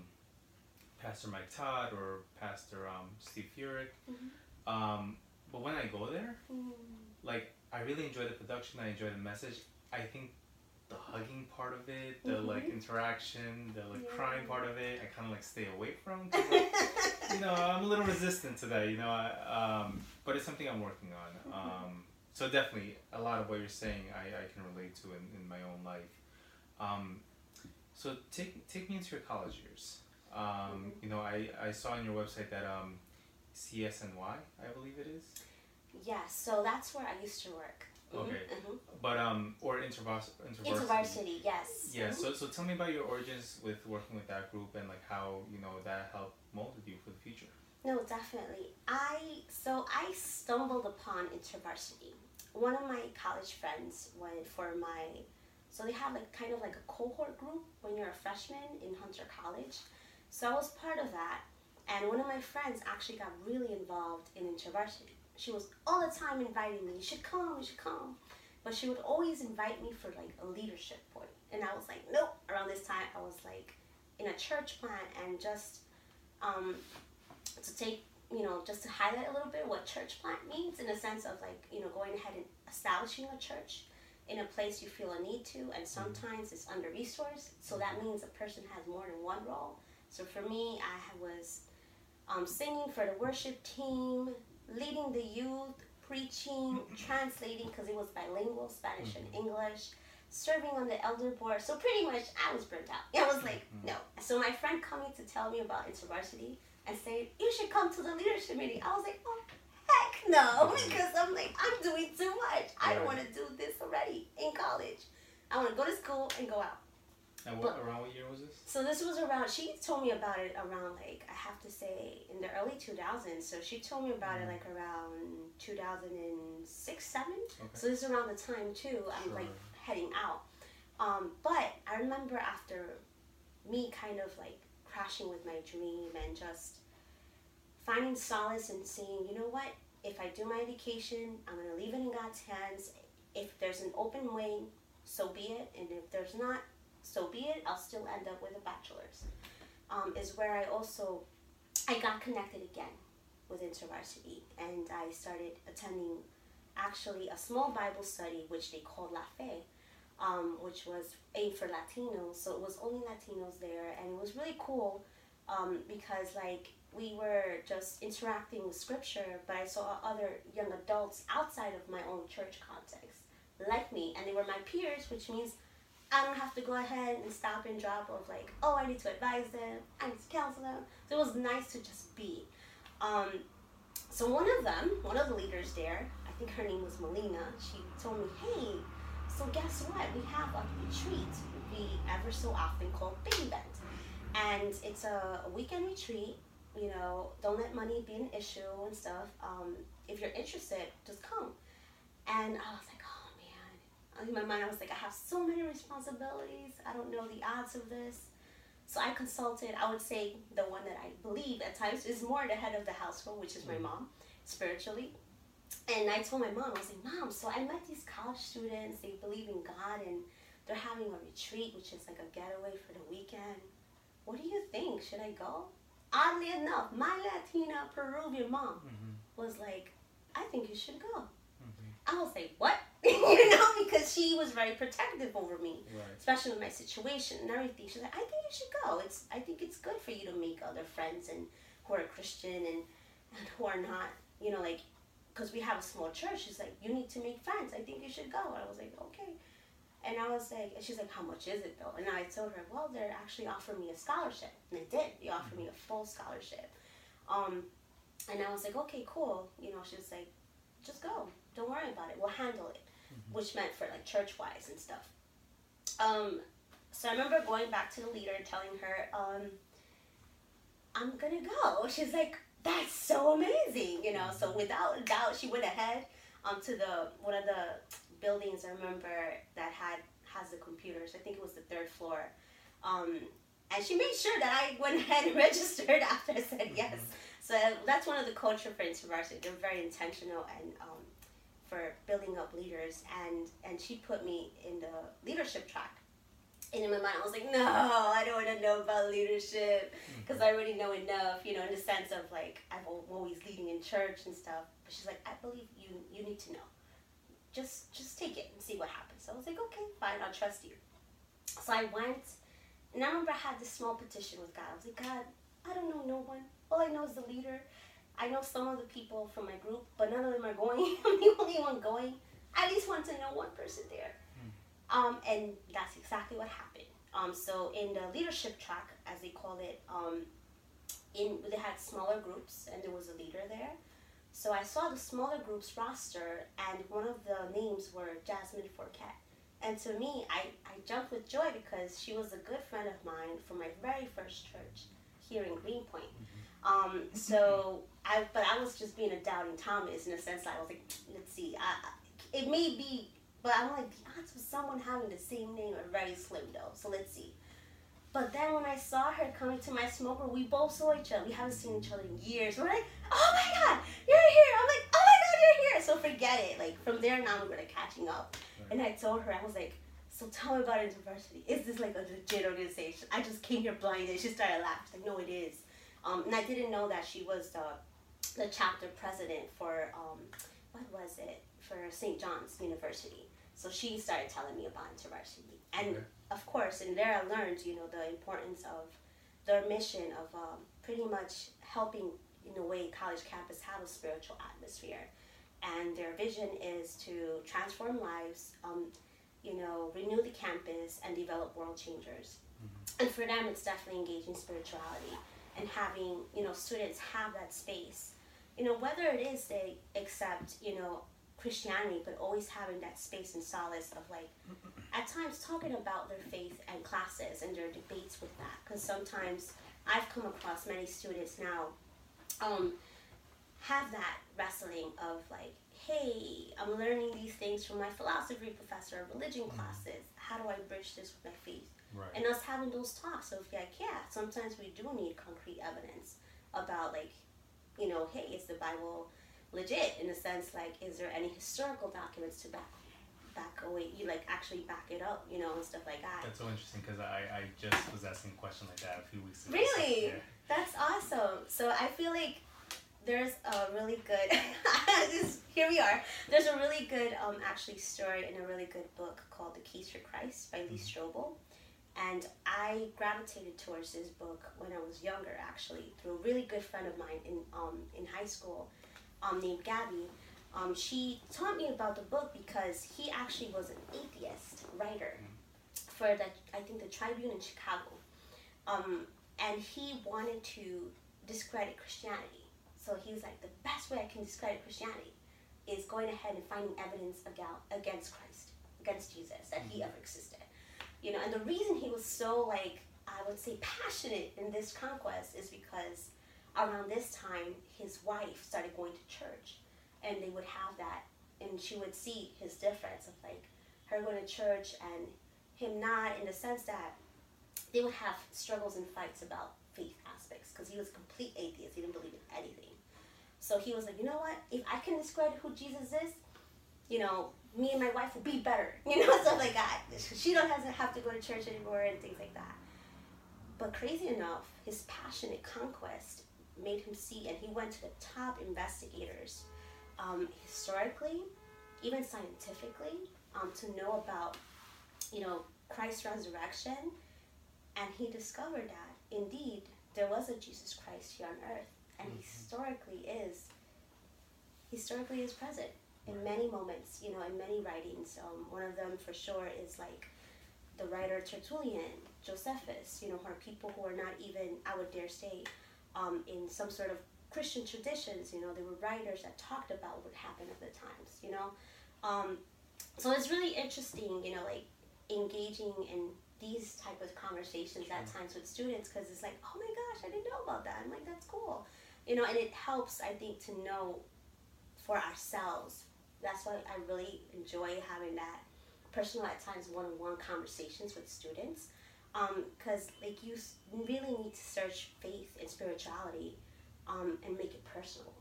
Pastor Mike Todd or Pastor um, Steve Furick. Mm-hmm. Um, but when I go there, mm-hmm. like I really enjoy the production, I enjoy the message. I think the hugging part of it, the mm-hmm. like interaction, the like yeah. crying part of it, I kind of like stay away from. Like, you know, I'm a little resistant to that. You know, I, um, but it's something I'm working on. Um, so definitely, a lot of what you're saying, I, I can relate to in, in my own life. Um, so take take me into your college years. Um, mm-hmm. You know, I, I saw on your website that um, C S N Y, I believe it is. Yeah, so that's where I used to work. Okay, mm-hmm. but um, or intervars- intervarsity. Intervarsity, yes. Yeah, mm-hmm. so so tell me about your origins with working with that group and like how, you know, that helped molded you for the future. No, definitely. I so I stumbled upon InterVarsity. One of my college friends went for my, so they have like kind of like a cohort group when you're a freshman in Hunter College. So I was part of that, and one of my friends actually got really involved in InterVarsity. She was all the time inviting me, you should come, you should come. But she would always invite me for like a leadership point. And I was like, nope. Around this time, I was like in a church plant and just um, to take, you know, just to highlight a little bit what church plant means in the sense of like, you know, going ahead and establishing a church in a place you feel a need to. And sometimes it's under-resourced. So that means a person has more than one role. So for me, I was um, singing for the worship team, leading the youth, preaching, translating, because it was bilingual, Spanish and English, serving on the elder board. So pretty much I was burnt out. I was like, no. So my friend coming to tell me about InterVarsity and saying, you should come to the leadership meeting. I was like, oh, heck no, because I'm like, I'm doing too much. I don't want to do this already in college. I want to go to school and go out. And what, but, around what year was this? So this was around, she told me about it around like, I have to say, in the early two thousands. So she told me about mm-hmm. it like around two thousand six, seven. Okay. So this is around the time too, I'm sure. like heading out. Um, but I remember after me kind of like crashing with my dream and just finding solace and saying, you know what, if I do my education, I'm going to leave it in God's hands. If there's an open way, so be it. And if there's not, so be it, I'll still end up with a bachelor's, um, is where I also, I got connected again with InterVarsity, and I started attending actually a small Bible study, which they called La Fe, um, which was aimed for Latinos, so it was only Latinos there, and it was really cool, um, because like, we were just interacting with scripture, but I saw other young adults outside of my own church context, like me, and they were my peers, which means I don't have to go ahead and stop and drop of like, oh, I need to advise them, I need to counsel them. So it was nice to just be. Um, so one of them, one of the leaders there, I think her name was Melina, she told me, hey, so guess what? We have a retreat we ever so often called Big Bend. And it's a weekend retreat, you know, don't let money be an issue and stuff. Um, if you're interested, just come. And I was like, oh man. In my mind, I was like, I have so many responsibilities. I don't know the odds of this. So I consulted, I would say the one that I believe at times is more the head of the household, which is my mom, spiritually. And I told my mom, I was like, Mom, so I met these college students, they believe in God, and they're having a retreat, which is like a getaway for the weekend. What do you think? Should I go? Oddly enough, my Latina Peruvian mom mm-hmm. was like, I think you should go. Mm-hmm. I was like, what? You know, because she was very protective over me, right. Especially with my situation and everything. She's like, I think you should go. It's, I think it's good for you to make other friends and who are Christian and, and who are not, you know, like, because we have a small church. She's like, you need to make friends. I think you should go. I was like, okay. And I was like, and she's like, how much is it though? And I told her, well, they're actually offering me a scholarship. And they did. They offered me a full scholarship. Um, and I was like, okay, cool. You know, she was like, just go. Don't worry about it. We'll handle it. Mm-hmm. Which meant for like church-wise and stuff. Um, so I remember going back to the leader and telling her, um, I'm going to go. She's like, that's so amazing. You know, so without a doubt, she went ahead um, to the one of the buildings I remember that had has the computers. I think it was the third floor, um, and she made sure that I went ahead and registered after I said yes. Mm-hmm. So that's one of the culture for InterVarsity. They're very intentional and um, for building up leaders, and and she put me in the leadership track. And in my mind, I was like, no, I don't want to know about leadership because I already know enough, you know, in the sense of like I'm always leading in church and stuff. But she's like, I believe you. You need to know. Just just take it and see what happens. So I was like, okay, fine, I'll trust you. So I went, and I remember I had this small petition with God. I was like, God, I don't know no one. All I know is the leader. I know some of the people from my group, but none of them are going. I'm the only one going. I at least want to know one person there. Mm. Um, and that's exactly what happened. Um, so in the leadership track, as they call it, um, in they had smaller groups, and there was a leader there. So I saw the smaller group's roster, and one of the names were Jasmine Forquette. And to me, I, I jumped with joy because she was a good friend of mine from my very first church here in Greenpoint. Um, so, I but I was just being a doubting Thomas in a sense. I was like, let's see, I, it may be, but I'm like, the odds of someone having the same name are very slim though, so let's see. But then when I saw her coming to my small group, we both saw each other. We haven't seen each other in years. We're like, oh my God, you're here. I'm like, oh my God, you're here. So forget it. Like from there on out, we were like catching up. Right. And I told her, I was like, so tell me about InterVarsity. Is this like a legit organization? I just came here blind and she started laughing. She's like, no, it is. Um, and I didn't know that she was the the chapter president for, um, what was it? For Saint John's University. So she started telling me about InterVarsity. And okay. Of course, and there I learned, you know, the importance of their mission of um, pretty much helping, in a way, college campus have a spiritual atmosphere. And their vision is to transform lives, um, you know, renew the campus and develop world changers. Mm-hmm. And for them, it's definitely engaging spirituality and having, you know, students have that space. You know, whether it is they accept, you know, Christianity, but always having that space and solace of like, at times talking about their faith and classes and their debates with that, because sometimes I've come across many students now um, have that wrestling of like, hey, I'm learning these things from my philosophy professor, religion classes, how do I bridge this with my faith? Right. And us having those talks of like, yeah, sometimes we do need concrete evidence about like, you know, hey, is the Bible legit in a sense, like, is there any historical documents to back back away, you like actually back it up, you know, and stuff like that. That's so interesting because I, I just was asking a question like that a few weeks ago. Really? Yeah. That's awesome. So I feel like there's a really good, this, here we are, there's a really good um actually story in a really good book called The Case for Christ by Lee Strobel. And I gravitated towards this book when I was younger actually through a really good friend of mine in um in high school um named Gabby. Um, she taught me about the book because he actually was an atheist writer for like I think the Tribune in Chicago, um, and he wanted to discredit Christianity. So he was like, the best way I can discredit Christianity is going ahead and finding evidence against Christ, against Jesus, that he ever existed. You know, and the reason he was so like, I would say passionate in this conquest is because around this time, his wife started going to church, and they would have that, and she would see his difference of like her going to church and him not, in the sense that they would have struggles and fights about faith aspects, because he was a complete atheist. He didn't believe in anything. So he was like, you know what? If I can describe who Jesus is, you know, me and my wife will be better. You know, stuff like that. She doesn't have to go to church anymore and things like that. But crazy enough, his passionate conquest made him see, and he went to the top investigators, um, historically, even scientifically, um, to know about, you know, Christ's resurrection. And he discovered that, indeed, there was a Jesus Christ here on earth, and mm-hmm. historically is, historically is present in many moments, you know, in many writings. Um, one of them, for sure, is like the writer Tertullian, Josephus, you know, who are people who are not even, I would dare say, um, in some sort of Christian traditions, you know, there were writers that talked about what happened at the times, you know. Um, so it's really interesting, you know, like engaging in these type of conversations sure. at times with students, because it's like, oh my gosh, I didn't know about that. I'm like, that's cool. You know, and it helps, I think, to know for ourselves. That's why I really enjoy having that personal, at times, one-on-one conversations with students, because um, like you really need to search faith and spirituality um, and make it personal.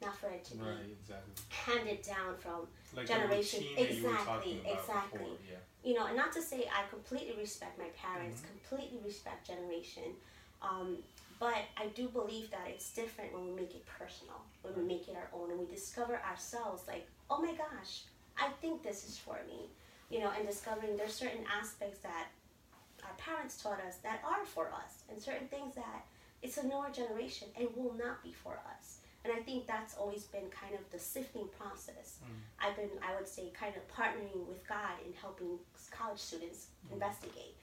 Not for it to right, be exactly. handed down from like generation. Exactly, you were talking about exactly. Before, yeah. You know, and not to say I completely respect my parents, mm-hmm. completely respect generation, um, but I do believe that it's different when we make it personal, when we make it our own, and we discover ourselves like, oh my gosh, I think this is for me, you know, and discovering there's certain aspects that our parents taught us that are for us, and certain things that it's a newer generation and will not be for us. And I think that's always been kind of the sifting process. Mm. I've been, I would say, kind of partnering with God in helping college students mm. investigate.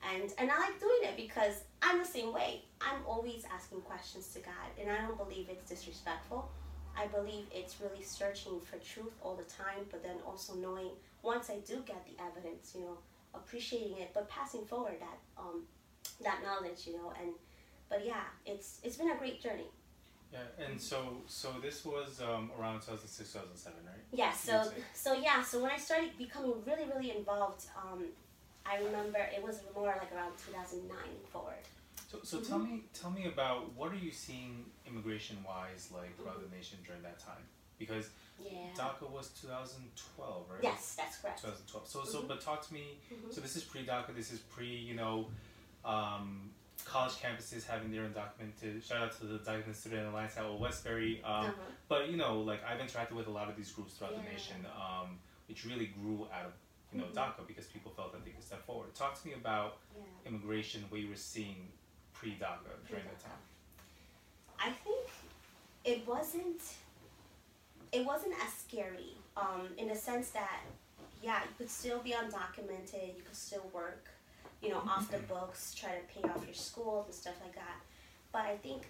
And and I like doing it because I'm the same way. I'm always asking questions to God, and I don't believe it's disrespectful. I believe it's really searching for truth all the time, but then also knowing, once I do get the evidence, you know, appreciating it, but passing forward that um that knowledge, you know. And but yeah, it's it's been a great journey. Yeah, and so so this was um, around two thousand six, two thousand seven, right? Yeah, so so yeah, so when I started becoming really, really involved, um, I remember it was more like around two thousand nine forward. So so mm-hmm. tell me tell me about what are you seeing immigration-wise, like throughout mm-hmm. the nation during that time? Because yeah. DACA was two thousand twelve, right? Yes, that's correct. twenty twelve. So mm-hmm. so but talk to me. Mm-hmm. So this is pre-DACA. This is pre, you know. Um, college campuses having their undocumented, shout out to the Documented Student Alliance at Old Westbury, um, uh-huh. but you know, like I've interacted with a lot of these groups throughout yeah. the nation, um, which really grew out of, you know, mm-hmm. DACA, because people felt that they could step forward. Talk to me about yeah. immigration, what you were seeing pre-DACA during that time. I think it wasn't, it wasn't as scary, um, in the sense that, yeah, you could still be undocumented, you could still work, you know, off the books, try to pay off your schools and stuff like that. But I think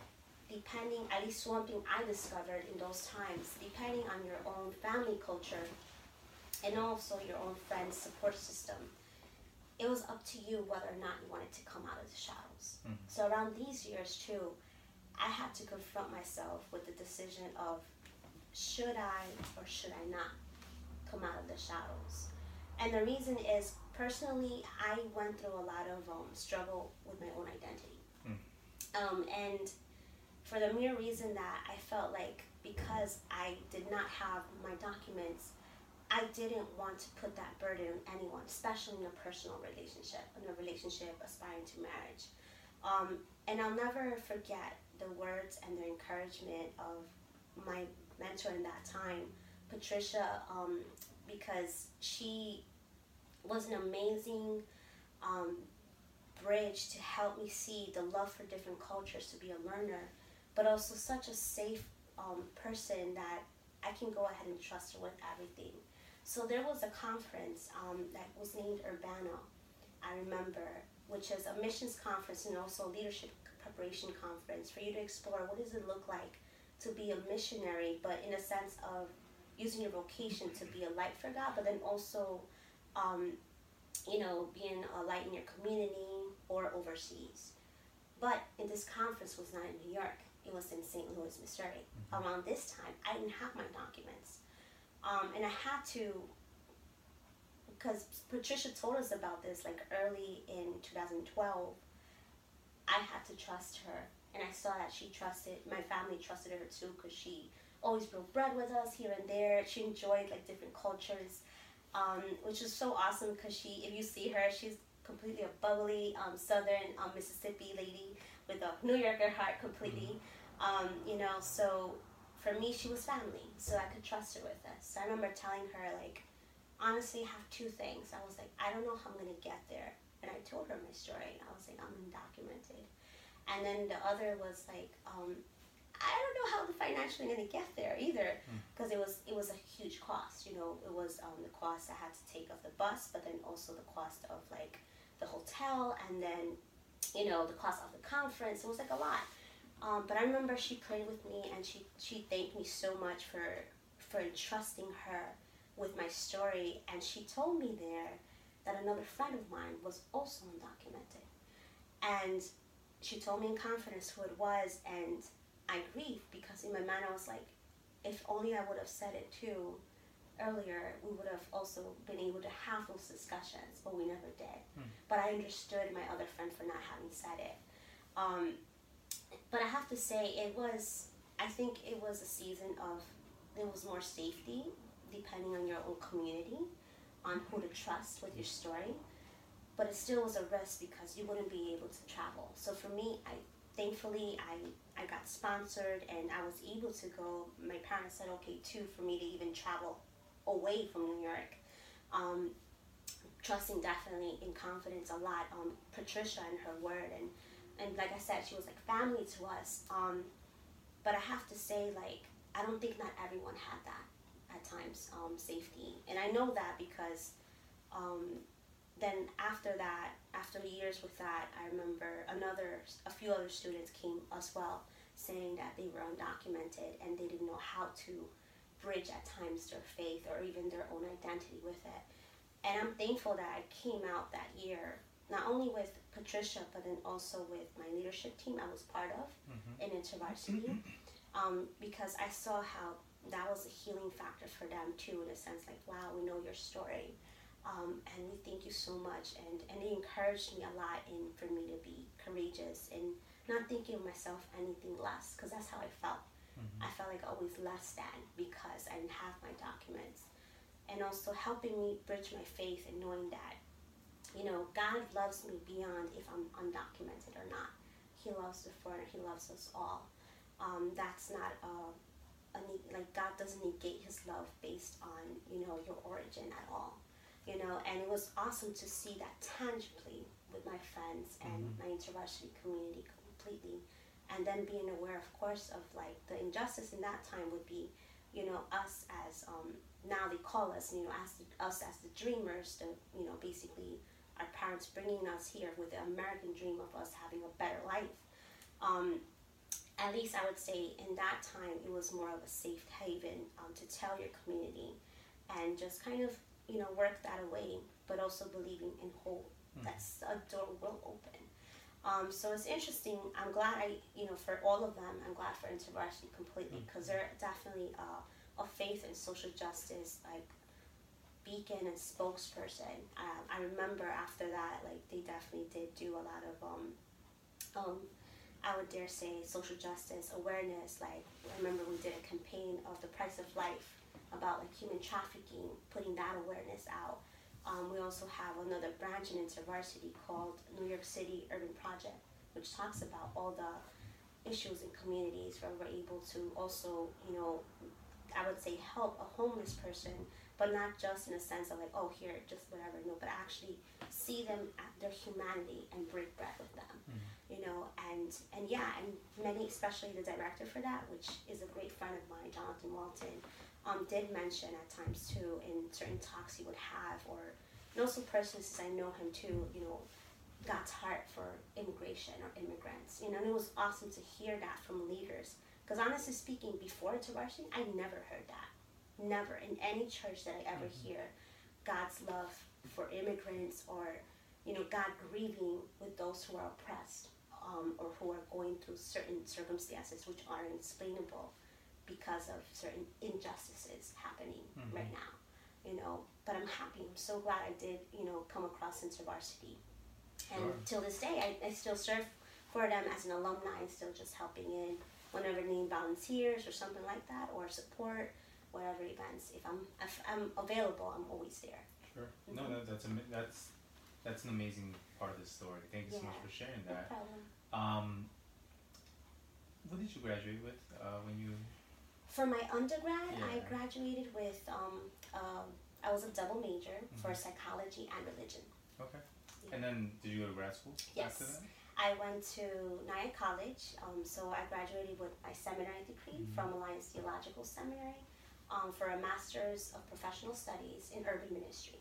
depending, at least one thing I discovered in those times, depending on your own family culture and also your own friend's support system, it was up to you whether or not you wanted to come out of the shadows. Mm-hmm. So around these years too, I had to confront myself with the decision of, should I or should I not come out of the shadows? And the reason is, personally, I went through a lot of um, struggle with my own identity. Mm. Um, and for the mere reason that I felt like because I did not have my documents, I didn't want to put that burden on anyone, especially in a personal relationship, in a relationship aspiring to marriage. Um, and I'll never forget the words and the encouragement of my mentor in that time, Patricia, um, because she was an amazing um, bridge to help me see the love for different cultures, to be a learner, but also such a safe um, person that I can go ahead and trust her with everything. So there was a conference um, that was named Urbana, I remember, which is a missions conference and also a leadership preparation conference for you to explore what does it look like to be a missionary, but in a sense of using your vocation to be a light for God, but then also, um, you know, being a light in your community or overseas. But in this conference was not in New York. It was in Saint Louis, Missouri. Around this time, I didn't have my documents. Um, and I had to, because Patricia told us about this like early in two thousand twelve, I had to trust her. And I saw that she trusted, my family trusted her too, because she always broke bread with us here and there. She enjoyed like different cultures, um, which is so awesome because she, if you see her, she's completely a bubbly um, southern um, Mississippi lady with a New Yorker heart completely, um, you know, so for me, she was family, so I could trust her with us. So I remember telling her, like, honestly, I have two things. I was like, I don't know how I'm going to get there. And I told her my story. I was like, I'm undocumented. And then the other was like, um, I don't know how the financially I'm going to get there either, because it was it was a huge cost. You know, it was um, the cost I had to take of the bus, but then also the cost of like the hotel, and then, you know, the cost of the conference. It was like a lot. Um, but I remember she prayed with me, and she, she thanked me so much for for entrusting her with my story. And she told me there that another friend of mine was also undocumented. And she told me in confidence who it was, and I grieved because in my mind I was like, if only I would have said it too earlier, we would have also been able to have those discussions, but we never did. Mm. But I understood my other friend for not having said it. Um, But I have to say, it was, I think it was a season of, there was more safety, depending on your own community, on who to trust with your story. But it still was a risk because you wouldn't be able to travel. So for me, I thankfully, I, I got sponsored and I was able to go. My parents said, okay, too, for me to even travel away from New York. Um, trusting definitely in confidence a lot on Patricia and her word. and. And like I said, she was like family to us. Um, but I have to say, like, I don't think not everyone had that at times, um, safety. And I know that because um, then after that, after years with that, I remember another, a few other students came as well saying that they were undocumented and they didn't know how to bridge at times their faith or even their own identity with it. And I'm thankful that I came out that year, not only with Patricia, but then also with my leadership team I was part of mm-hmm. in InterVarsity, um, because I saw how that was a healing factor for them too, in a sense like, wow, we know your story, um, and we thank you so much. And, and it encouraged me a lot in for me to be courageous and not thinking of myself anything less, because that's how I felt. Mm-hmm. I felt like always less than because I didn't have my documents. And also helping me bridge my faith and knowing that, you know, God loves me beyond if I'm undocumented or not. He loves the foreigner. He loves us all. Um, that's not a, a ne- like God doesn't negate His love based on, you know, your origin at all. You know, and it was awesome to see that tangibly with my friends and mm-hmm. my InterVarsity community completely, and then being aware, of course, of like the injustice in that time would be, you know, us as um, now they call us, you know, as the, us as the dreamers, the you know, basically. Our parents bringing us here with the American dream of us having a better life. Um, at least I would say in that time, it was more of a safe haven um, to tell your community and just kind of, you know, work that away, but also believing in hope. Mm. That's a door will open. Um, so it's interesting. I'm glad I, you know, for all of them, I'm glad for InterVarsity completely because mm. they're definitely uh, a faith and social justice, like, beacon and spokesperson. Um, I remember after that, like they definitely did do a lot of, um, um, I would dare say, social justice awareness. Like I remember we did a campaign of the price of life about like human trafficking, putting that awareness out. Um, we also have another branch in InterVarsity called New York City Urban Project, which talks about all the issues in communities where we're able to also, you know, I would say help a homeless person. But not just in a sense of like, oh, here, just whatever, no, but actually see them at their humanity and break bread with them, mm-hmm. you know, and and yeah, and many, especially the director for that, which is a great friend of mine, Jonathan Walton, um, did mention at times too in certain talks he would have or and also personally, since I know him too, you know, God's heart for immigration or immigrants, you know, and it was awesome to hear that from leaders. Because honestly speaking, before InterVarsity, I never heard that. Never. In any church that I ever mm-hmm. hear, God's love for immigrants, or, you know, God grieving with those who are oppressed, um, or who are going through certain circumstances which are unexplainable because of certain injustices happening mm-hmm. right now, you know. But I'm happy. I'm so glad I did, you know, come across InterVarsity. And sure. till this day, I, I still serve for them as an alumni, and still just helping in whenever they need volunteers or something like that, or support, whatever events. If I'm if I'm available, I'm always there. Sure. Mm-hmm. No, that, that's am- that's that's an amazing part of this story. Thank you yeah. so much for sharing that. No problem. Um, what did you graduate with uh, when you? For my undergrad, yeah. I graduated with um, um, I was a double major mm-hmm. for psychology and religion. Okay. Yeah. And then, did you go to grad school yes. after that? I went to Hunter College, um, so I graduated with my seminary degree mm-hmm. from Alliance Theological Seminary um, for a Master's of Professional Studies in Urban Ministry.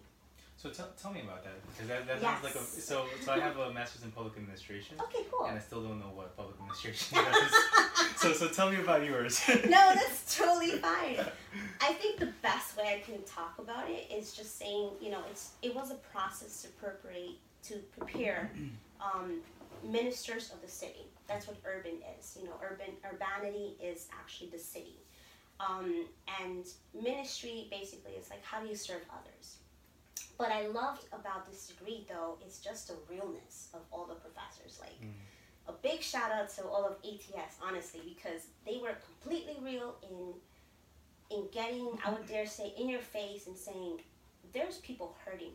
So t- tell me about that, because that, that yes. sounds like a... So, so I have a Master's in Public Administration. Okay, cool. And I still don't know what public administration is. so, so tell me about yours. No, that's totally fine. I think the best way I can talk about it is just saying, you know, it's it was a process to appropriate, to prepare um, ministers of the city. That's what urban is. You know, urban urbanity is actually the city. Um, and ministry basically is like, how do you serve others? What I loved about this degree, though, is just the realness of all the professors. Like, mm. a big shout out to all of A T S, honestly, because they were completely real in in getting, I would dare say, in your face and saying, there's people hurting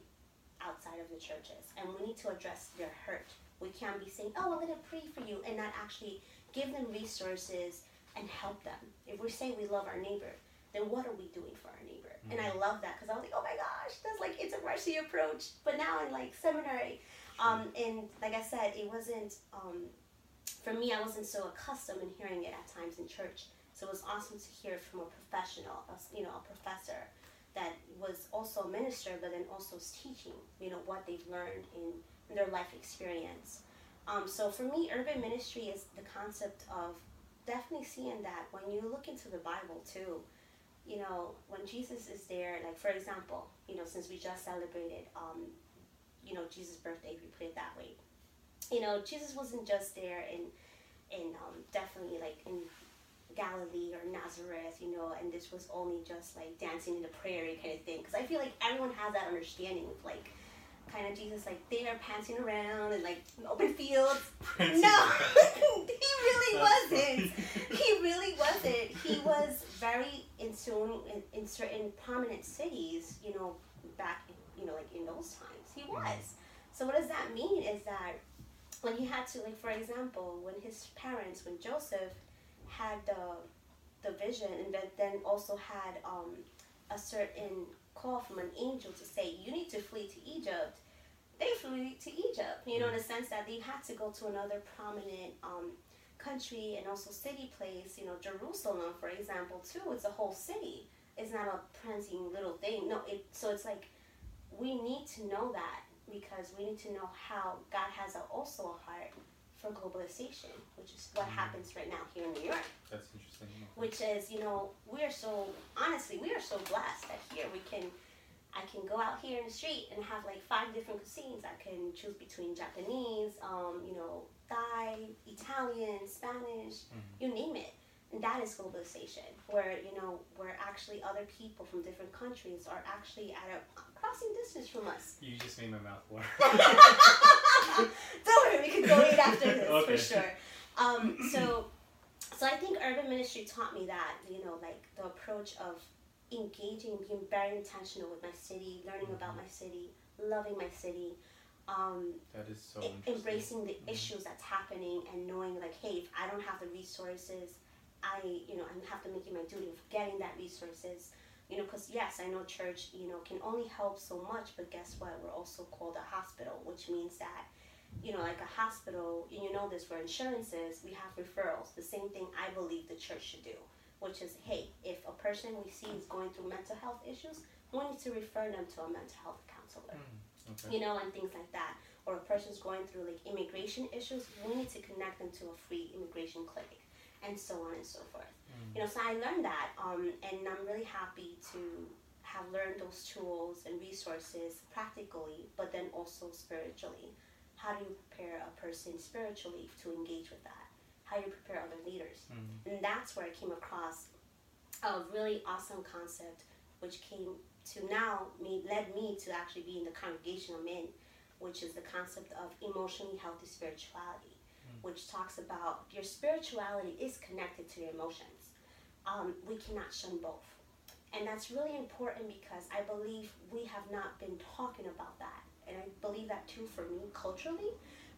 outside of the churches, and we need to address their hurt. We can't be saying, oh, I'm going to pray for you, and not actually give them resources and help them. If we say we love our neighbor, then what are we doing for our neighbor? Mm-hmm. And I love that, because I was like, oh my gosh, that's like, it's a mercy approach. But now in like seminary, um, and like I said, it wasn't, um, for me, I wasn't so accustomed in hearing it at times in church. So it was awesome to hear from a professional, you know, a professor that was also a minister, but then also teaching, you know, what they've learned in their life experience. Um, so for me, urban ministry is the concept of definitely seeing that when you look into the Bible too, you know, when Jesus is there, like, for example, you know, since we just celebrated, um, you know, Jesus' birthday, if you put it that way, you know, Jesus wasn't just there in, in um, definitely, like, in Galilee or Nazareth, you know, and this was only just, like, dancing in the prairie kind of thing, because I feel like everyone has that understanding of, like, kind of Jesus, like, they are prancing around and, like, open fields. No, he really wasn't. He really wasn't. He was very in certain, in, in certain prominent cities, you know, back, in, you know, like, in those times. He was. So what does that mean is that when he had to, like, for example, when his parents, when Joseph had the, the vision, and then also had um, a certain call from an angel to say, you need to flee to Egypt, they flew to Egypt, you know, in the sense that they had to go to another prominent um, country and also city place, you know, Jerusalem, for example, too, it's a whole city. It's not a prancing little thing. No, it. So it's like, we need to know that, because we need to know how God has a, also a heart for globalization, which is what mm-hmm. happens right now here in New York. That's interesting. Which is, you know, we are so, honestly, we are so blessed that here we can, I can go out here in the street and have like five different cuisines. I can choose between Japanese, um, you know, Thai, Italian, Spanish, mm-hmm. you name it. And that is globalization, where, you know, where actually other people from different countries are actually at a crossing distance from us. You just made my mouth water. Don't worry, we can go eat after this, okay. for sure. Um, so, so I think urban ministry taught me that, you know, like the approach of engaging, being very intentional with my city, learning mm-hmm. about my city, loving my city. Um, that is so e- embracing the mm-hmm. issues that's happening, and knowing like, hey, if I don't have the resources, I, you know, I have to make it my duty of getting that resources, you know, because yes, I know church, you know, can only help so much, but guess what? We're also called a hospital, which means that, you know, like a hospital, and you know this for insurances, we have referrals. The same thing I believe the church should do, which is, hey, if a person we see is going through mental health issues, wanting to refer them to a mental health counselor, mm, okay. you know, and things like that. Or a person's going through like immigration issues, we need to connect them to a free immigration clinic, and so on and so forth. Mm. You know, so I learned that, um, and I'm really happy to have learned those tools and resources practically, but then also spiritually. How do you prepare a person spiritually to engage with that? How do you prepare other leaders? Mm. And that's where I came across a really awesome concept, which came to now me led me to actually be in the congregation I'm in, which is the concept of emotionally healthy spirituality, mm. which talks about your spirituality is connected to your emotions. Um, we cannot shun both. And that's really important because I believe we have not been talking about that. And I believe that too for me culturally,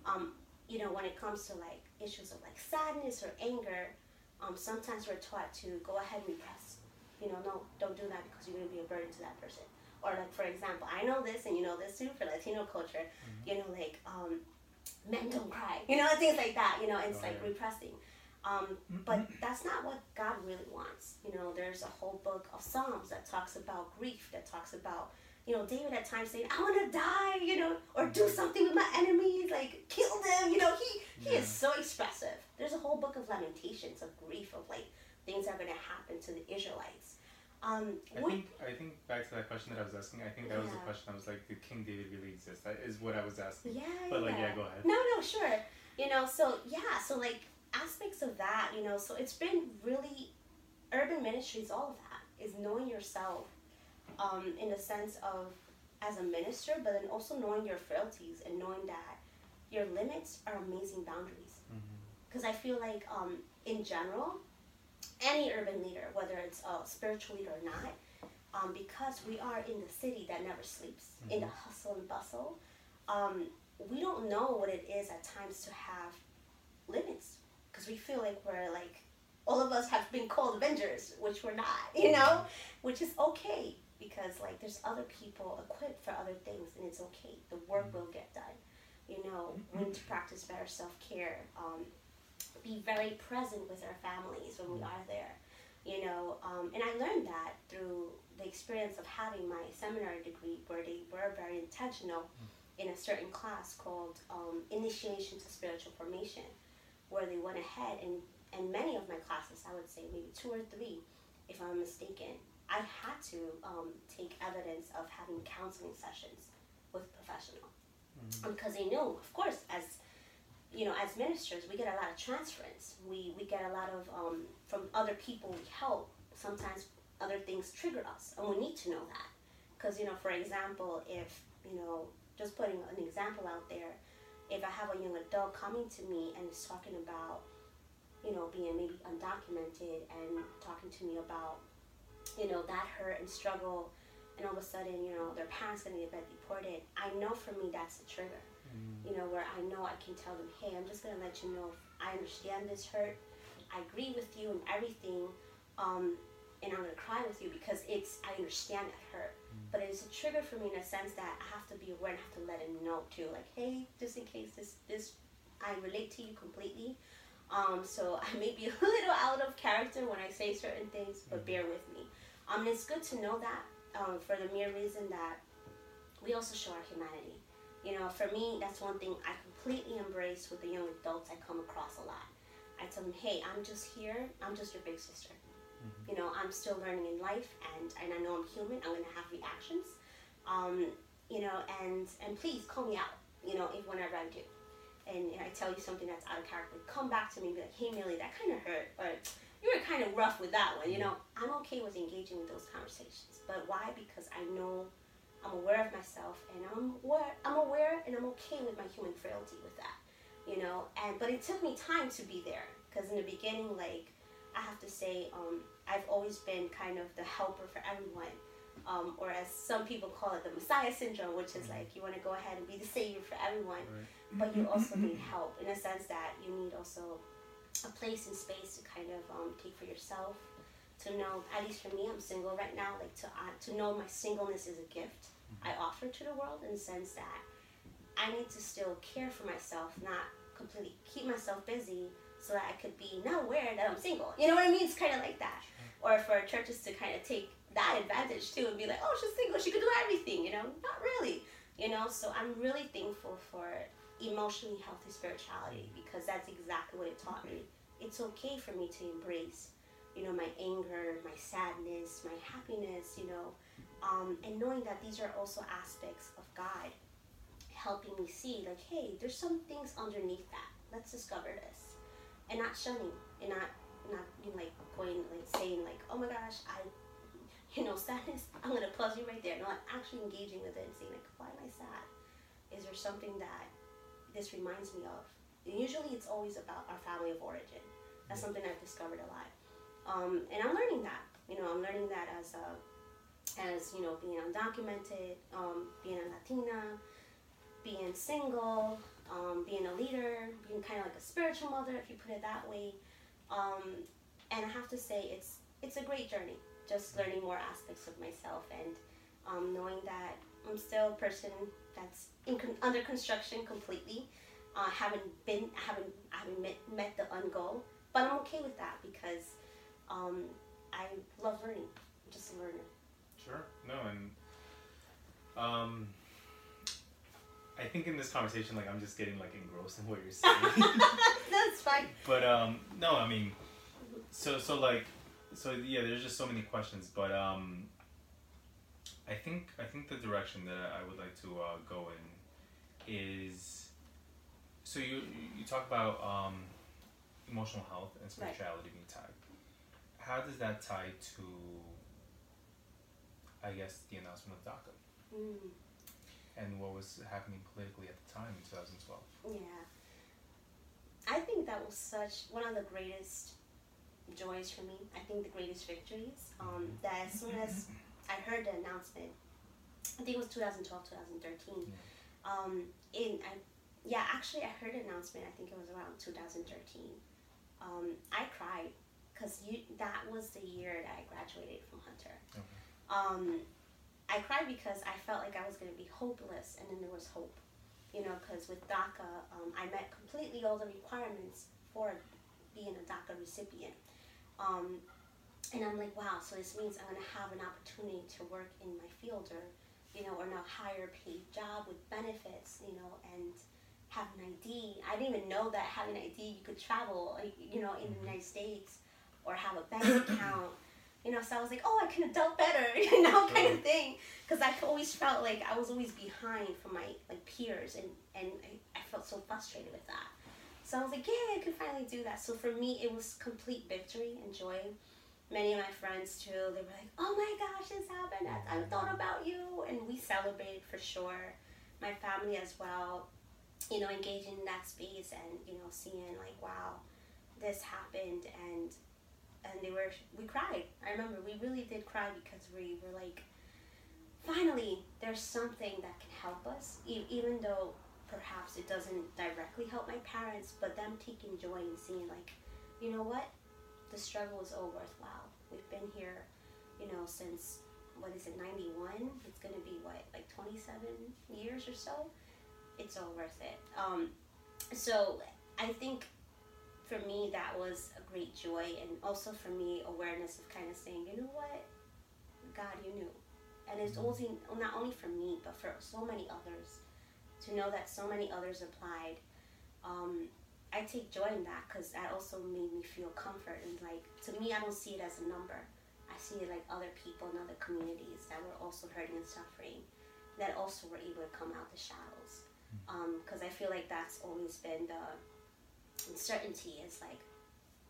um, you know, when it comes to like issues of like sadness or anger, um, sometimes we're taught to go ahead and repress. You know, no, don't do that because you're going to be a burden to that person. Or like, for example, I know this and you know this too for Latino culture, mm-hmm. you know, like um, men don't cry, you know, things like that, you know, it's oh, like yeah. repressing. Um, but that's not what God really wants. You know, there's a whole book of Psalms that talks about grief, that talks about, you know, David at times saying, I want to die, you know, or do something with my enemies, like kill them, you know, he, he yeah. is so expressive. There's a whole book of Lamentations, of grief, of like things that are going to happen to the Israelites. Um, I what, think I think back to that question that I was asking. I think that yeah. was the question. I was like, did King David really exist? That is what I was asking. Yeah, but yeah. like, yeah, go ahead. No, no, sure. You know, so yeah, so like aspects of that. You know, so it's been really urban ministries. All of that is knowing yourself, um, in the sense of as a minister, but then also knowing your frailties and knowing that your limits are amazing boundaries. Because mm-hmm. I feel like um, in general. Any urban leader, whether it's a spiritual leader or not, um, because we are in the city that never sleeps, mm-hmm. in the hustle and bustle, um, we don't know what it is at times to have limits, because we feel like we're like, all of us have been called Avengers, which we're not, you know, which is okay, because like there's other people equipped for other things, and it's okay, the work will get done, you know, we need to practice better self-care, um, be very present with our families when we are there, you know, um, and I learned that through the experience of having my seminary degree, where they were very intentional in a certain class called um, Initiation to Spiritual Formation, where they went ahead and, and many of my classes, I would say maybe two or three, if I'm mistaken, I had to um, take evidence of having counseling sessions with professional, mm-hmm. because they knew, of course, as you know, as ministers, we get a lot of transference. We we get a lot of, um, from other people we help, sometimes other things trigger us, and we need to know that. Because, you know, for example, if, you know, just putting an example out there, if I have a young adult coming to me and is talking about, you know, being maybe undocumented and talking to me about, you know, that hurt and struggle, and all of a sudden, you know, their parents are going to get deported, I know for me that's a trigger. You know, where I know I can tell them, hey, I'm just going to let you know, I understand this hurt, I agree with you and everything, um, and I'm going to cry with you because it's, I understand that hurt. Mm-hmm. But it's a trigger for me in a sense that I have to be aware and have to let him know too, like, hey, just in case this, this I relate to you completely, um, so I may be a little out of character when I say certain things, but mm-hmm. bear with me. Um, and it's good to know that um, for the mere reason that we also show our humanity. You know, for me, that's one thing I completely embrace with the young adults I come across a lot. I tell them, hey, I'm just here. I'm just your big sister. Mm-hmm. You know, I'm still learning in life, and, and I know I'm human. I'm going to have reactions. Um, you know, and, and please call me out, you know, if whenever I do. And if I tell you something that's out of character, come back to me and be like, hey, Millie, that kind of hurt. Or you were kind of rough with that one. You know, I'm okay with engaging with those conversations. But why? Because I know I'm aware of myself, and I'm aware, I'm aware, and I'm okay with my human frailty with that, you know. And but it took me time to be there, because in the beginning, like I have to say, um, I've always been kind of the helper for everyone, um, or as some people call it, the Messiah syndrome, which is like you want to go ahead and be the savior for everyone, right. But you also need help in a sense that you need also a place and space to kind of um, take for yourself. To know, at least for me, I'm single right now. Like to uh, to know my singleness is a gift I offer to the world, in the sense that I need to still care for myself, not completely keep myself busy, so that I could be not aware that I'm single. You know what I mean? It's kind of like that. Or for churches to kind of take that advantage too and be like, oh, she's single, she could do everything, you know? Not really, you know? So I'm really thankful for emotionally healthy spirituality, because that's exactly what it taught me. It's okay for me to embrace, you know, my anger, my sadness, my happiness, you know, um, and knowing that these are also aspects of God helping me see, like, hey, there's some things underneath that. Let's discover this. And not shunning, and not, not you know, like, going, like, saying, like, oh my gosh, I, you know, sadness, I'm going to pause you right there. No, I'm actually engaging with it and saying, like, why am I sad? Is there something that this reminds me of? And usually it's always about our family of origin. That's something I've discovered a lot. Um, and I'm learning that, you know, I'm learning that as, a, as you know, being undocumented, um, being a Latina, being single, um, being a leader, being kind of like a spiritual mother, if you put it that way. Um, and I have to say, it's it's a great journey, just learning more aspects of myself and um, knowing that I'm still a person that's in con- under construction completely. I uh, haven't been, haven't, haven't met, met the end goal, but I'm okay with that because um, I love learning, I'm just a learner. Sure, no, and um. I think in this conversation, like, I'm just getting, like, engrossed in what you're saying. That's fine. But, um, no, I mean, so, so, like, so, yeah, there's just so many questions, but, um, I think, I think the direction that I would like to, uh, go in is, so you, you talk about, um, emotional health and spirituality right. being tied. How does that tie to, I guess, the announcement of DACA? Mm. And what was happening politically at the time in twenty twelve. Yeah. I think that was such one of the greatest joys for me. I think the greatest victories. Um, that as soon as I heard the announcement, I think it was twenty twelve, twenty thirteen. Yeah. Um, in, I, yeah, actually I heard the announcement, I think it was around twenty thirteen. Um, I cried because that was the year that I graduated from Hunter. Okay. Um, I cried because I felt like I was going to be hopeless, and then there was hope, you know, because with DACA, um, I met completely all the requirements for being a DACA recipient. Um, and I'm like, wow, so this means I'm going to have an opportunity to work in my field or, you know, or in a higher paid job with benefits, you know, and have an I D. I didn't even know that having an I D, you could travel, you know, in the United States or have a bank account. You know, so I was like, oh, I could have done better, you know, kind of thing. Because I always felt like I was always behind from my like peers, and, and I, I felt so frustrated with that. So I was like, yeah, I could finally do that. So for me, it was complete victory and joy. Many of my friends, too, they were like, oh my gosh, this happened. I, I thought about you. And we celebrated for sure. My family as well, you know, engaging in that space and, you know, seeing like, wow, this happened. And And they were, we cried. I remember we really did cry because we were like, finally, there's something that can help us, e- even though perhaps it doesn't directly help my parents, but them taking joy and seeing like, you know what, the struggle is all worthwhile. We've been here, you know, since, what is it, ninety-one? It's going to be, what, like twenty-seven years or so? It's all worth it. Um, so I think for me, that was a great joy, and also for me, awareness of kind of saying, you know what, God, you knew. And it's also not only for me, but for so many others, to know that so many others applied. Um, I take joy in that because that also made me feel comfort. And like, to me, I don't see it as a number. I see it like other people in other communities that were also hurting and suffering, that also were able to come out the shadows. Because um, I feel like that's always been the uncertainty, is like,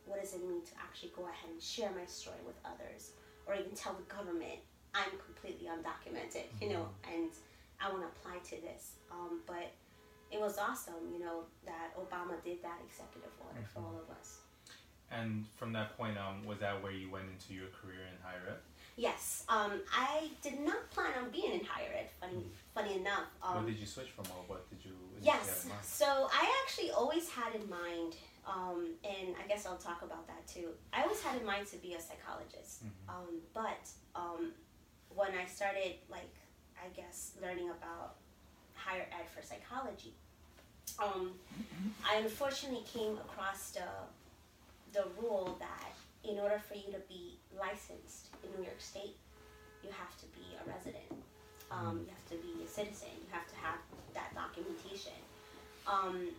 what does it mean to actually go ahead and share my story with others, or even tell the government I'm completely undocumented, you know, and I want to apply to this. Um, but it was awesome, you know, that Obama did that executive order for all of us. And from that point on, was that where you went into your career in higher ed? Yes. Um, I did not plan on being in higher ed, funny, funny enough. Um, what did you switch from, or what did you what did Yes. You have in mind? So I actually always had in mind, um, and I guess I'll talk about that too. I always had in mind to be a psychologist. Mm-hmm. Um, but um, when I started, like, I guess, learning about higher ed for psychology, um, I unfortunately came across the the rule that in order for you to be licensed in New York State, you have to be a resident. Um, you have to be a citizen. You have to have that documentation. Um,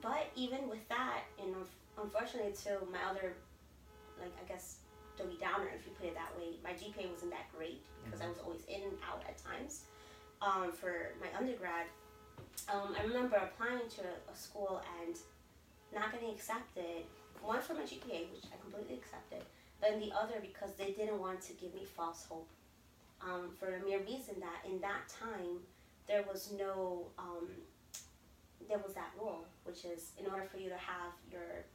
but even with that, and unfortunately to my other, like, I guess, Debbie Downer, if you put it that way, my G P A wasn't that great because mm-hmm. I was always in and out at times um, for my undergrad. Um, I remember applying to a, a school and not getting accepted, one for my G P A, which I completely accepted, but in the other because they didn't want to give me false hope. Um, for a mere reason that in that time there was no, um, there was that rule, which is in order for you to have your,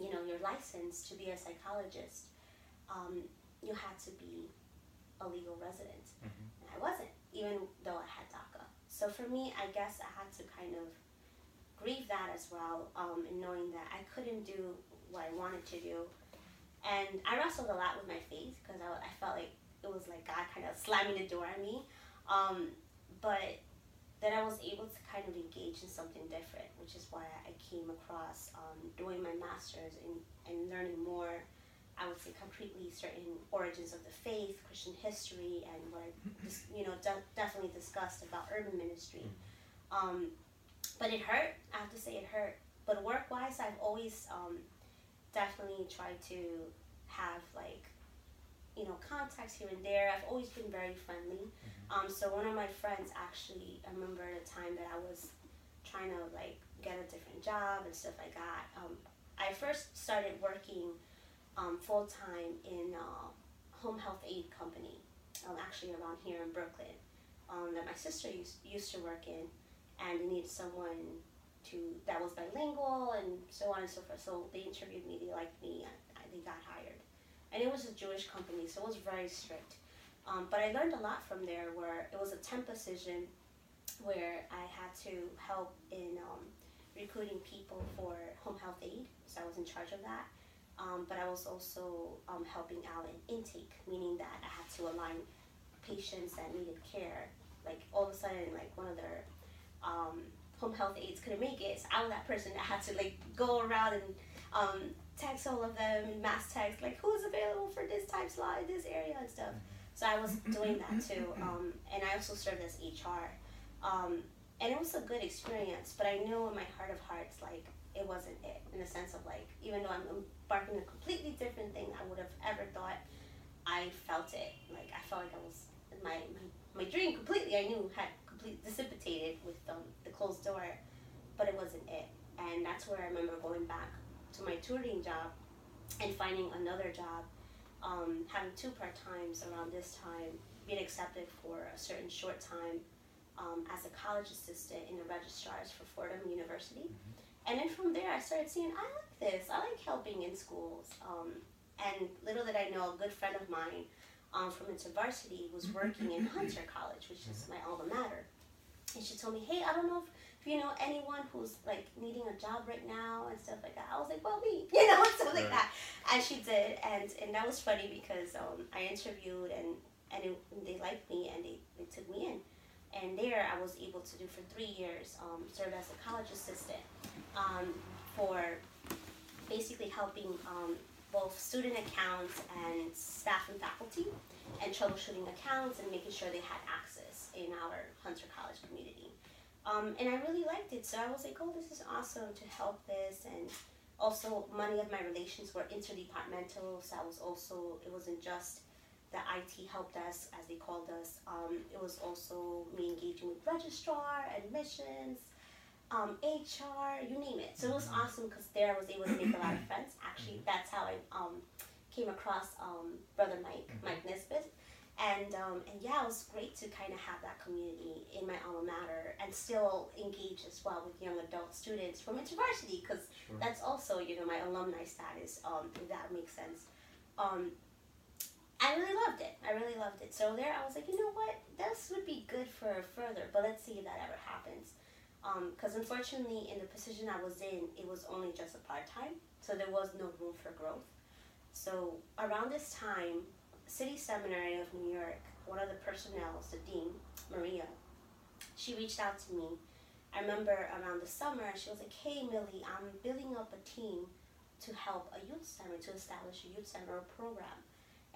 you know, your license to be a psychologist, um, you had to be a legal resident. Mm-hmm. And I wasn't, even though I had DACA. So for me, I guess I had to kind of grieve that as well, um, in knowing that I couldn't do what I wanted to do. And I wrestled a lot with my faith because I, I felt like it was like God kind of slamming the door on me. Um, but then I was able to kind of engage in something different, which is why I came across um, doing my master's and, and learning more, I would say, completely certain origins of the faith, Christian history, and what I, you know, de- definitely discussed about urban ministry. Um, but it hurt. I have to say it hurt. But work-wise, I've always um, definitely tried to have, like, you know, contacts here and there. I've always been very friendly. Um, so one of my friends actually, I remember at a time that I was trying to, like, get a different job and stuff like that. Um, I first started working um, full-time in a home health aid company, um, actually around here in Brooklyn, um, that my sister used, used to work in, and they needed someone to that was bilingual and so on and so forth. So they interviewed me, they liked me, and I, they got hired. And it was a Jewish company, so it was very strict. Um, but I learned a lot from there, where it was a temp position where I had to help in um, recruiting people for home health aid, so I was in charge of that. Um, but I was also um, helping out in intake, meaning that I had to align patients that needed care. Like all of a sudden, like one of their um, home health aides couldn't make it, so I was that person that had to like go around and um, text all of them and mass text, like who's available for this time slot in this area and stuff. So I was doing that too, um, and I also served as H R. Um, and it was a good experience, but I knew in my heart of hearts, like, it wasn't it, in the sense of, like, even though I'm embarking on a completely different thing I would have ever thought, I felt it. Like, I felt like I was, my my, my dream completely, I knew, had completely dissipated with um, the closed door, but it wasn't it. And that's where I remember going back to my tutoring job and finding another job, Um, having two part-times around this time, being accepted for a certain short time um, as a college assistant in the registrars for Fordham University. Mm-hmm. And then from there, I started seeing, I like this. I like helping in schools. Um, and little did I know, a good friend of mine um, from InterVarsity was working in Hunter College, which is my alma mater. And she told me, hey, I don't know if, if you know anyone who's, like, needing a job right now and stuff like that. I was like, well, me, you know, stuff like right. that. And she did, and, and that was funny because um, I interviewed, and, and it, they liked me, and they, they took me in. And there I was able to do for three years, um, serve as a college assistant um, for basically helping um, both student accounts and staff and faculty, and troubleshooting accounts and making sure they had access in our Hunter College community. Um, and I really liked it, so I was like, oh, this is awesome to help this. And also, many of my relations were interdepartmental, so I was also, it wasn't just the I T help desk, as they called us. Um, it was also me engaging with registrar, admissions, um, H R, you name it. So it was awesome because there I was able to make a lot of friends. Actually, that's how I um, came across um, Brother Mike, Mike Nisbet. And um, and yeah, it was great to kind of have that community in my alma mater and still engage as well with young adult students from InterVarsity, because sure. that's also, you know, my alumni status, um, if that makes sense. Um, I really loved it. I really loved it. So there I was like, you know what, this would be good for further, but let's see if that ever happens. Because um, unfortunately, in the position I was in, it was only just a part-time, so there was no room for growth. So around this time, City Seminary of New York, one of the personnel, the dean, Maria, she reached out to me. I remember around the summer, she was like, hey, Millie, I'm building up a team to help a youth center, to establish a youth center program.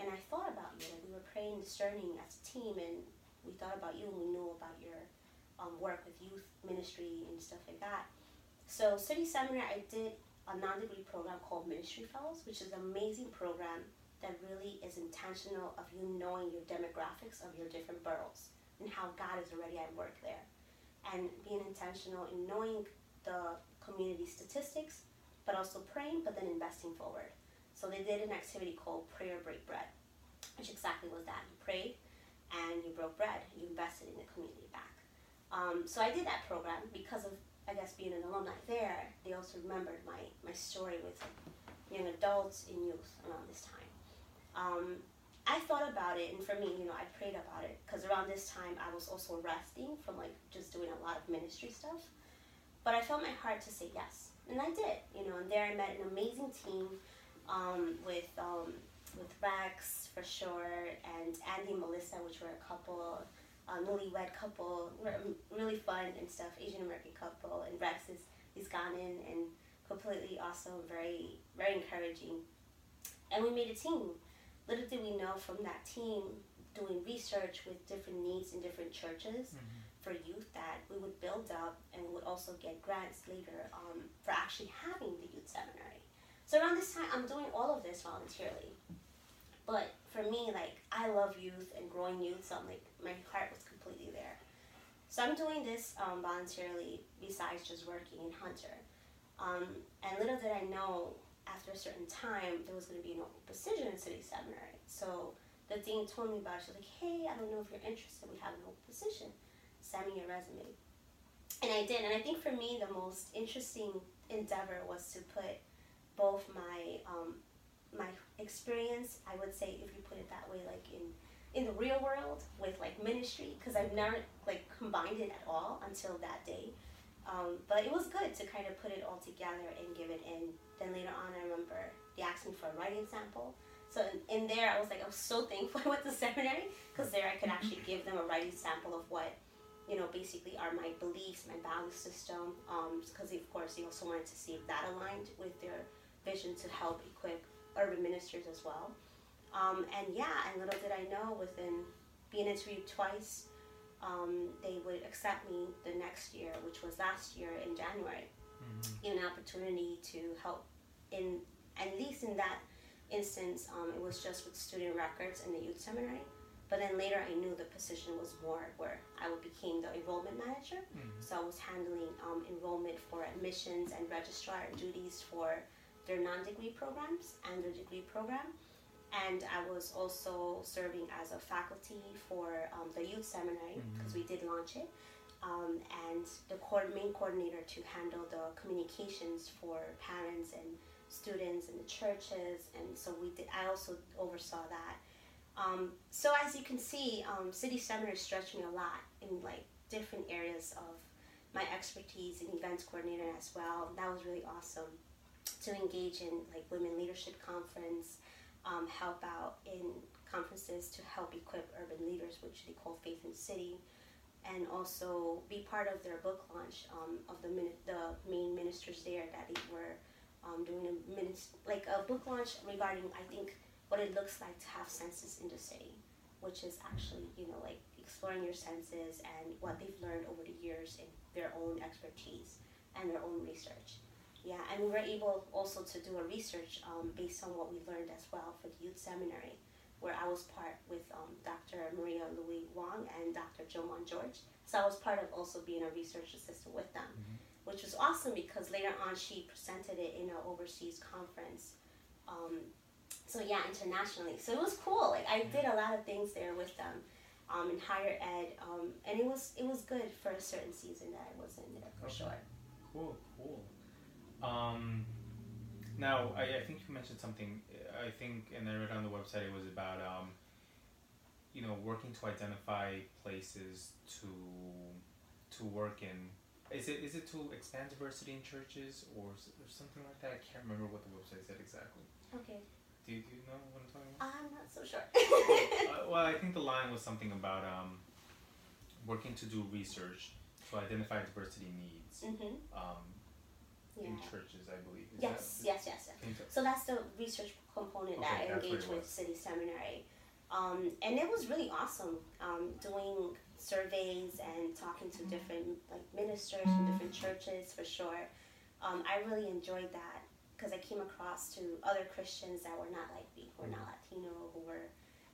And I thought about you. Like, we were praying and discerning as a team, and we thought about you, and we knew about your um, work with youth ministry and stuff like that. So City Seminary, I did a non-degree program called Ministry Fellows, which is an amazing program that really is intentional of you knowing your demographics of your different boroughs and how God is already at work there. And being intentional in knowing the community statistics, but also praying, but then investing forward. So they did an activity called Prayer Break Bread, which exactly was that. You prayed and you broke bread. You invested in the community back. Um, so I did that program because of, I guess, being an alumni there. They also remembered my, my story with young adults and youth around this time. Um, I thought about it, and for me, you know, I prayed about it, because around this time I was also resting from, like, just doing a lot of ministry stuff. But I felt my heart to say yes, and I did, you know, and there I met an amazing team um, with um, with Rex, for sure, and Andy and Melissa, which were a couple, a newlywed couple, really fun and stuff, Asian-American couple, and Rex is, he's gone in and completely awesome, very, very encouraging. And we made a team. Little did we know from that team, doing research with different needs in different churches mm-hmm. for youth, that we would build up, and we would also get grants later um, for actually having the youth seminary. So around this time, I'm doing all of this voluntarily. But for me, like, I love youth and growing youth, so I'm like, my heart was completely there. So I'm doing this um, voluntarily besides just working in Hunter. Um, and little did I know, after a certain time, there was going to be an open position in City Seminary. So the dean told me about it. She was like, hey, I don't know if you're interested. We have an open position. Send me your resume. And I did. And I think for me, the most interesting endeavor was to put both my um, my experience, I would say, if you put it that way, like in, in the real world with, like, ministry, because I've never, like, combined it at all until that day. Um, but it was good to kind of put it all together and give it in. Then later on, I remember they asked me for a writing sample. So in, in there, I was like, I was so thankful I went to seminary, because there I could actually give them a writing sample of what, you know, basically are my beliefs, my value system. Because um, of course, they also wanted to see if that aligned with their vision to help equip urban ministers as well. Um, and yeah, and little did I know, within being interviewed twice, Um, they would accept me the next year, which was last year in January, mm-hmm. An opportunity to help in, at least in that instance, um, it was just with student records and the youth seminary. But then later I knew the position was more where I became the enrollment manager. Mm-hmm. So I was handling um, enrollment for admissions and registrar duties for their non-degree programs and their degree program. And I was also serving as a faculty for um, the youth seminary, because mm-hmm. we did launch it, um, and the co- main coordinator to handle the communications for parents and students and the churches. And so we did. I also oversaw that. Um, so as you can see, um, City Seminary stretched me a lot in, like, different areas of my expertise in events coordinator as well. That was really awesome to engage in, like, Women Leadership Conference. Um, help out in conferences to help equip urban leaders, which they call Faith in the City, and also be part of their book launch um, of the min- the main ministers there, that they were um, doing a min- like a book launch regarding, I think, what it looks like to have senses in the city, which is actually, you know, like, exploring your senses and what they've learned over the years in their own expertise and their own research. Yeah, and we were able also to do a research um, based on what we learned as well for the youth seminary, where I was part with um, Doctor Maria Louis Wong and Doctor Jomon George. So I was part of also being a research assistant with them, mm-hmm. which was awesome, because later on she presented it in an overseas conference. Um, so yeah, internationally. So it was cool. Like, I did a lot of things there with them um, in higher ed, um, and it was it was good for a certain season that I was in there for okay. sure. Cool, cool. Um, now, I, I think you mentioned something, I think, and I read on the website, it was about, um, you know, working to identify places to to work in. Is it is it to expand diversity in churches or, or something like that? I can't remember what the website said exactly. Okay. Do, do you know what I'm talking about? I'm not so sure. uh, well, I think the line was something about um, working to do research to identify diversity needs. Mm-hmm. Um, yeah. in churches, I believe. Is yes, yes, yes, yes. Okay. So that's the research component okay, that I engaged with City Seminary. Um, and it was really awesome um, doing surveys and talking to different like ministers from different churches, for sure. Um, I really enjoyed that because I came across to other Christians that were not like me, who were not Latino, who were,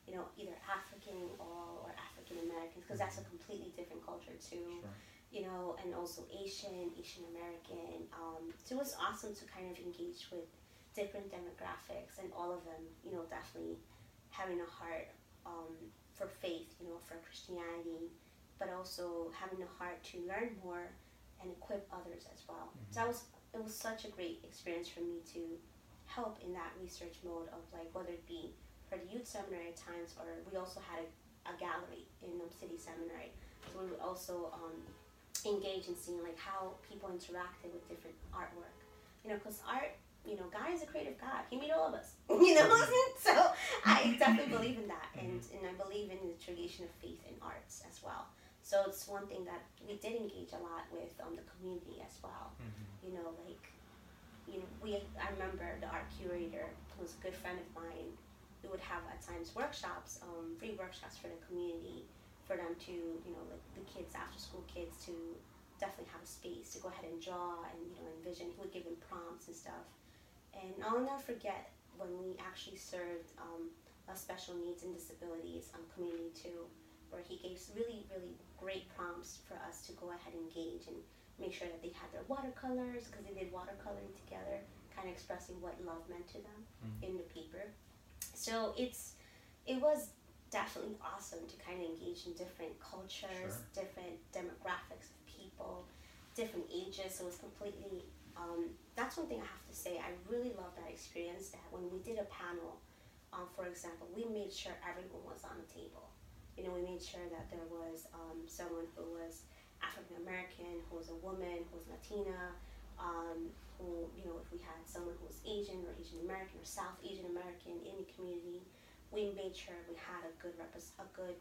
you know, either African or, or African Americans, because that's a completely different culture too. Sure. You know, and also Asian, Asian American. Um, so it was awesome to kind of engage with different demographics, and all of them, you know, definitely having a heart um, for faith, you know, for Christianity, but also having a heart to learn more and equip others as well. Mm-hmm. So that was, it was such a great experience for me to help in that research mode of like, whether it be for the youth seminary at times, or we also had a, a gallery in um, City Seminary. So we would also um, engage in seeing like how people interacted with different artwork, you know, because art, you know, God is a creative God. He made all of us, you know? So I definitely believe in that. And, and I believe in the tradition of faith and arts as well. So it's one thing that we did engage a lot with um, the community as well. Mm-hmm. You know, like, you know, we, I remember the art curator, who was a good friend of mine, we would have at times workshops, um, free workshops for the community, for them to, you know, like the kids, after school kids, to definitely have a space to go ahead and draw and, you know, envision. He would give them prompts and stuff. And I'll never forget when we actually served um, a special needs and disabilities um, community too, where he gave really, really great prompts for us to go ahead and engage and make sure that they had their watercolors, because they did watercoloring together, kind of expressing what love meant to them mm-hmm. in the paper. So it's, it was definitely awesome to kind of engage in different cultures, sure. different demographics of people, different ages, so it was completely... Um, that's one thing I have to say. I really love that experience, that when we did a panel, um, for example, we made sure everyone was on the table. You know, we made sure that there was um, someone who was African-American, who was a woman, who was Latina, um, who, you know, if we had someone who was Asian or Asian-American or South Asian-American in the community, we made sure we had a good rep- a good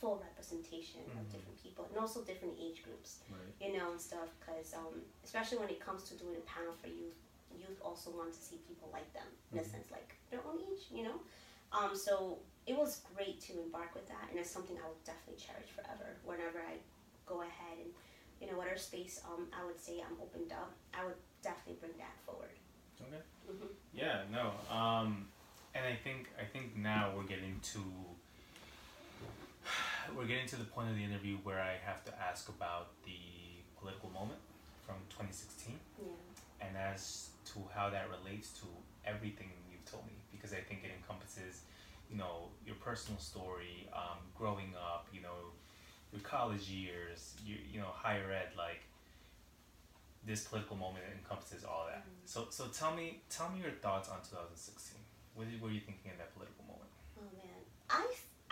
full representation mm-hmm. of different people, and also different age groups, right. you know, and stuff, because um, especially when it comes to doing a panel for youth, youth also want to see people like them, in mm-hmm. a sense, like their own age, you know? Um, so it was great to embark with that, and it's something I will definitely cherish forever, whenever I go ahead and, you know, whatever space um, I would say I'm opened up, I would definitely bring that forward. Okay. Mm-hmm. Yeah, no, um, and I think I think now we're getting to... We're getting to the point of the interview where I have to ask about the political moment from twenty sixteen yeah. and as to how that relates to everything you've told me, because I think it encompasses, you know, your personal story, um, growing up, you know, your college years, you, you know, higher ed, like this political moment encompasses all that. Mm-hmm. So so tell me tell me your thoughts on twenty sixteen. What did, what were you thinking in that political moment? Oh man, I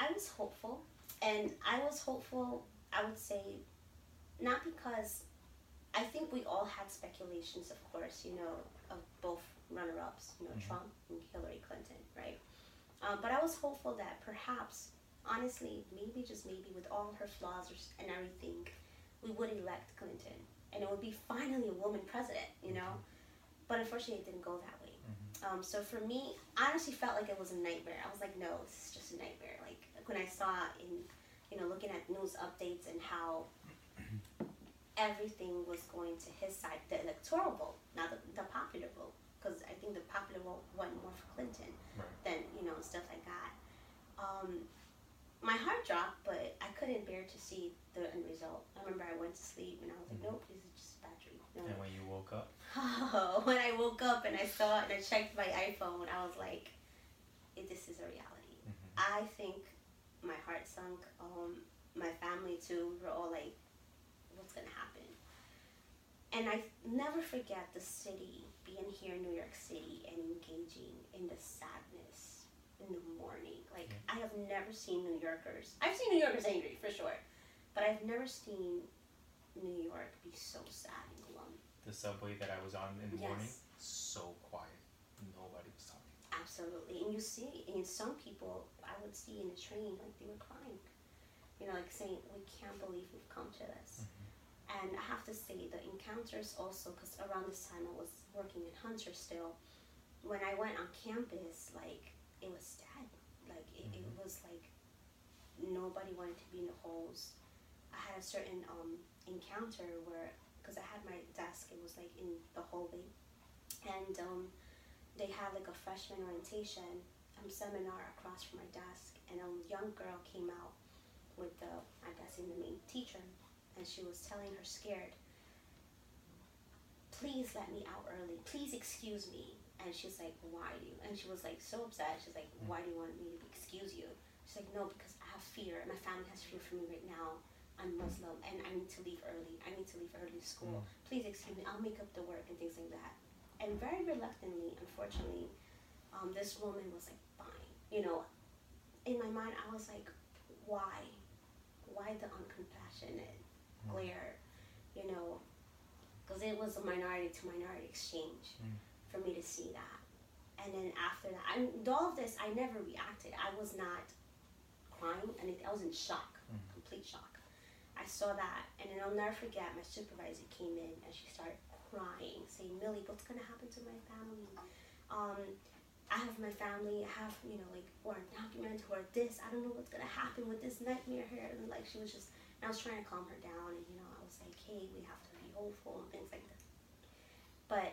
I was hopeful. And I was hopeful, I would say, not because, I think we all had speculations, of course, you know, of both runner-ups, you know, mm-hmm. Trump and Hillary Clinton, right? Um, but I was hopeful that perhaps, honestly, maybe just maybe with all her flaws and everything, we would elect Clinton. And it would be finally a woman president, you know? But unfortunately, it didn't go that way. Mm-hmm. Um, so for me, I honestly felt like it was a nightmare. I was like, no, this is just a nightmare. Like, when I saw in, you know, looking at news updates and how everything was going to his side, the electoral vote, not the, the popular vote, because I think the popular vote went more for Clinton than, you know, stuff like that. Um, my heart dropped, but I couldn't bear to see the end result. I remember I went to sleep and I was like, nope, this is just a bad dream. No. And when you woke up? Oh, when I woke up and I saw it and I checked my iPhone, I was like, this is a reality. Mm-hmm. I think... my heart sunk, um, my family too, we were all like, what's gonna happen? And I never forget the city, being here in New York City and engaging in the sadness in the morning. Like, I have never seen New Yorkers, I've seen New Yorkers angry for sure, but I've never seen New York be so sad and glum. The subway that I was on in the yes. morning, so quiet, nobody was talking. Absolutely, and you see, and some people I would see in the train, like they were crying, you know, like saying, we can't believe we've come to this. Mm-hmm. And I have to say the encounters also, because around this time I was working in Hunter still, when I went on campus, like, it was dead. Like, it, mm-hmm. it was like nobody wanted to be in the halls. I had a certain um, encounter where, because I had my desk, it was like in the hallway. And um, they had like a freshman orientation um, seminar across from my desk. And a young girl came out with the, I'm guessing, the main teacher. And she was telling her scared, please let me out early, please excuse me. And she's like, why do you? And she was like so upset. She's like, why do you want me to excuse you? She's like, no, because I have fear. My family has fear for me right now. I'm Muslim and I need to leave early. I need to leave early school. Please excuse me. I'll make up the work and things like that. And very reluctantly, unfortunately, um, this woman was like, fine. You know, in my mind, I was like, why? Why the uncompassionate glare, you know, because it was a minority to minority exchange mm. for me to see that. And then after that, I, all of this, I never reacted. I was not crying, and it, I was in shock, mm. complete shock. I saw that, and then I'll never forget, my supervisor came in, and she started crying, saying, Millie, what's going to happen to my family? Um, I have my family, I have, you know, like, we're undocumented, we're this, I don't know what's going to happen with this nightmare here. And like, she was just, and I was trying to calm her down, and, you know, I was like, hey, we have to be hopeful, and things like that. But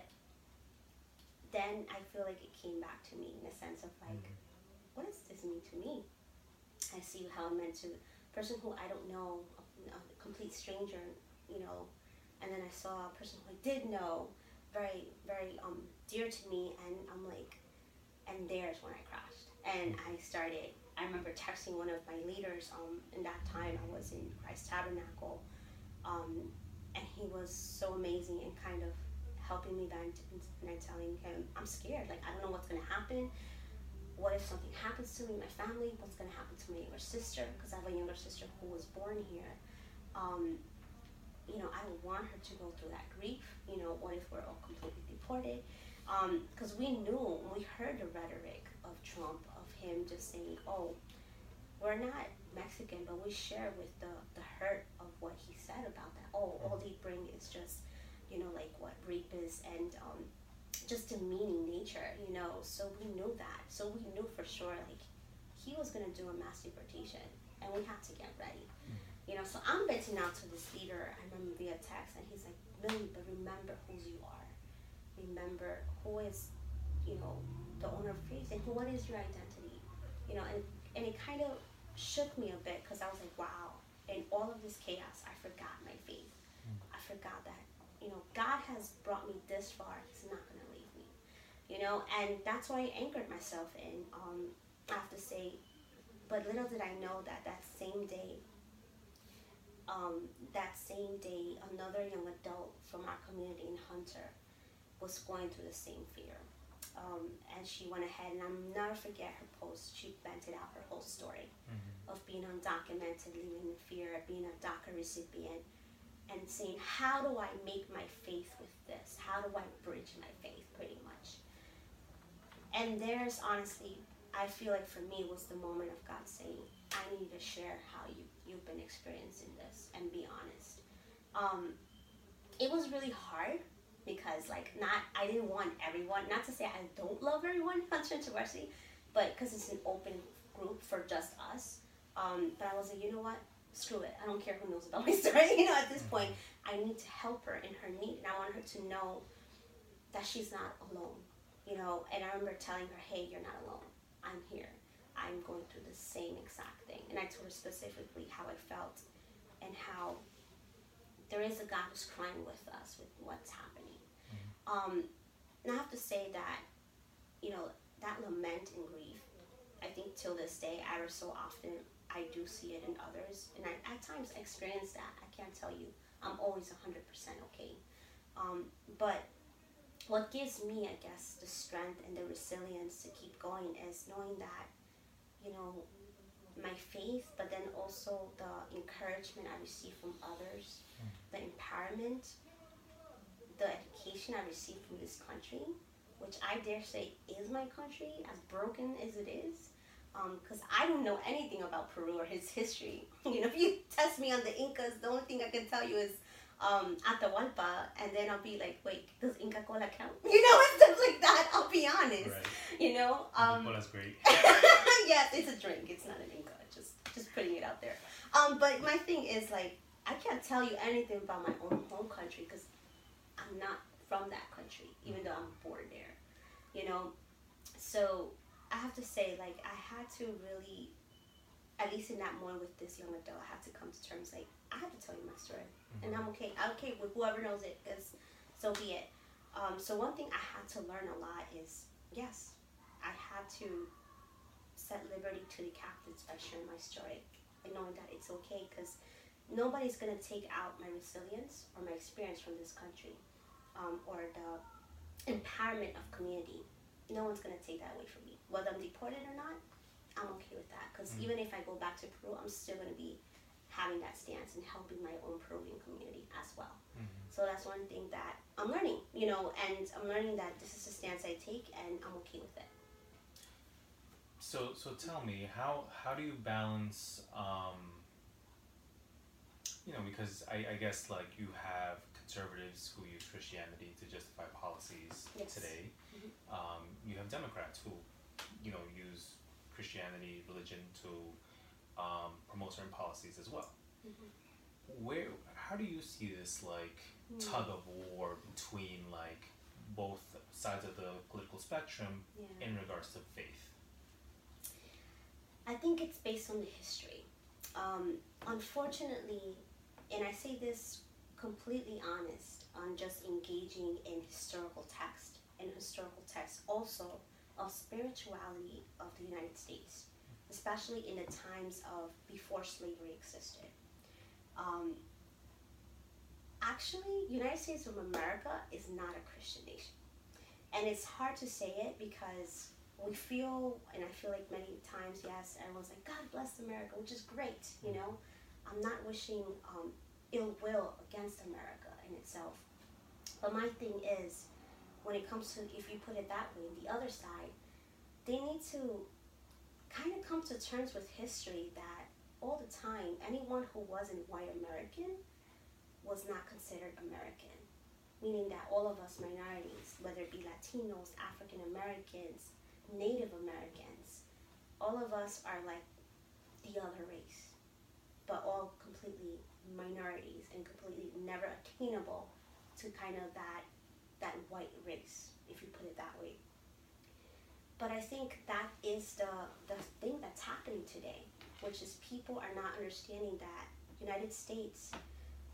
then I feel like it came back to me in a sense of, like, mm-hmm. what does this mean to me? I see how I'm meant to, person who I don't know, a, a complete stranger, you know, and then I saw a person who I did know, very, very um, dear to me, and I'm like, and there's when I crashed. And I started, I remember texting one of my leaders, um, in that time I was in Christ Tabernacle, um, and he was so amazing and kind of helping me by and telling him, I'm scared, like, I don't know what's going to happen. What if something happens to me, my family? What's going to happen to my younger sister? Because I have a younger sister who was born here. Um, you know, I would want her to go through that grief. You know, what if we're all completely deported? Because um, we knew, we heard the rhetoric of Trump, of him just saying, oh, we're not Mexican, but we share with the, the hurt of what he said about that. Oh, all they bring is just, you know, like what, rapists and um, just demeaning nature, you know. So we knew that. So we knew for sure, like, he was going to do a mass deportation, and we had to get ready. You know, so I'm venting out to this leader, I remember via text, and he's like, Millie, but remember whose you are. Remember who is, you know, the owner of faith, and what is your identity, you know. And and it kind of shook me a bit, because I was like, wow, in all of this chaos, I forgot my faith. Mm. I forgot that, you know, God has brought me this far. He's not going to leave me, you know. And that's why I anchored myself in. Um, I have to say, but little did I know that that same day, um, that same day, another young adult from our community in Hunter was going through the same fear, um, and she went ahead, and I'll never forget her post. She vented out her whole story mm-hmm. of being undocumented, living in fear, of being a DACA recipient, and saying, how do I make my faith with this? How do I bridge my faith, pretty much? And there's, honestly, I feel like for me, was the moment of God saying, I need to share how you, you've been experiencing this, and be honest. Um, it was really hard, because, like, not, I didn't want everyone, not to say I don't love everyone in Hunter InterVarsity, but because it's an open group for just us. Um, but I was like, you know what, screw it. I don't care who knows about my story, you know, at this point. I need to help her in her need, and I want her to know that she's not alone, you know. And I remember telling her, hey, you're not alone. I'm here. I'm going through the same exact thing. And I told her specifically how I felt, and how there is a God who's crying with us with what's happening. Um, and I have to say that, you know, that lament and grief, I think till this day, ever so often, I do see it in others. And I at times experience that. I can't tell you I'm always one hundred percent okay. Um, but what gives me, I guess, the strength and the resilience to keep going is knowing that, you know, my faith, but then also the encouragement I receive from others, the empowerment, the education I received from this country, which I dare say is my country, as broken as it is, because um, I don't know anything about Peru or his history. You know, if you test me on the Incas, the only thing I can tell you is um, Atahualpa, and then I'll be like, wait, does Inca Cola count? You know, and stuff like that, I'll be honest. Right. You know? Um, Inca Cola's great. Yes, it's a drink, it's not an Inca, just, just putting it out there. Um, but my thing is, like, I can't tell you anything about my own home country because I'm not from that country, even though I'm born there, you know? So I have to say, like, I had to really, at least in that moment with this young adult, I had to come to terms, like, I have to tell you my story. Mm-hmm. And I'm okay. I'm okay with whoever knows it, because so be it. Um, so one thing I had to learn a lot is, yes, I had to set liberty to the captives by sharing my story and knowing that it's okay, because nobody's going to take out my resilience or my experience from this country, um, or the empowerment of community. No one's going to take that away from me. Whether I'm deported or not, I'm okay with that. Because mm-hmm. even if I go back to Peru, I'm still going to be having that stance and helping my own Peruvian community as well. Mm-hmm. So that's one thing that I'm learning, you know, and I'm learning that this is the stance I take and I'm okay with it. So so tell me, how, how do you balance, um, you know, because I, I guess, like, you have conservatives who use Christianity to justify policies yes. today. Mm-hmm. Um, you have Democrats who, you know, use Christianity, religion to um, promote certain policies as well. Mm-hmm. Where, how do you see this, like, mm-hmm. tug of war between, like, both sides of the political spectrum yeah. in regards to faith? I think it's based on the history. Um, unfortunately, and I say this completely honest, on just engaging in historical text, and historical text also of spirituality of the United States, especially in the times of before slavery existed. Um, actually, United States of America is not a Christian nation. And it's hard to say it because we feel, and I feel like many times, yes, everyone's like, God bless America, which is great, you know? I'm not wishing um, ill will against America in itself. But my thing is, when it comes to, if you put it that way, the other side, they need to kind of come to terms with history that all the time, anyone who wasn't white American was not considered American. Meaning that all of us minorities, whether it be Latinos, African Americans, Native Americans, all of us are like the other race, but all completely minorities and completely never attainable to kind of that that white race, if you put it that way. But I think that is the, the thing that's happening today, which is people are not understanding that United States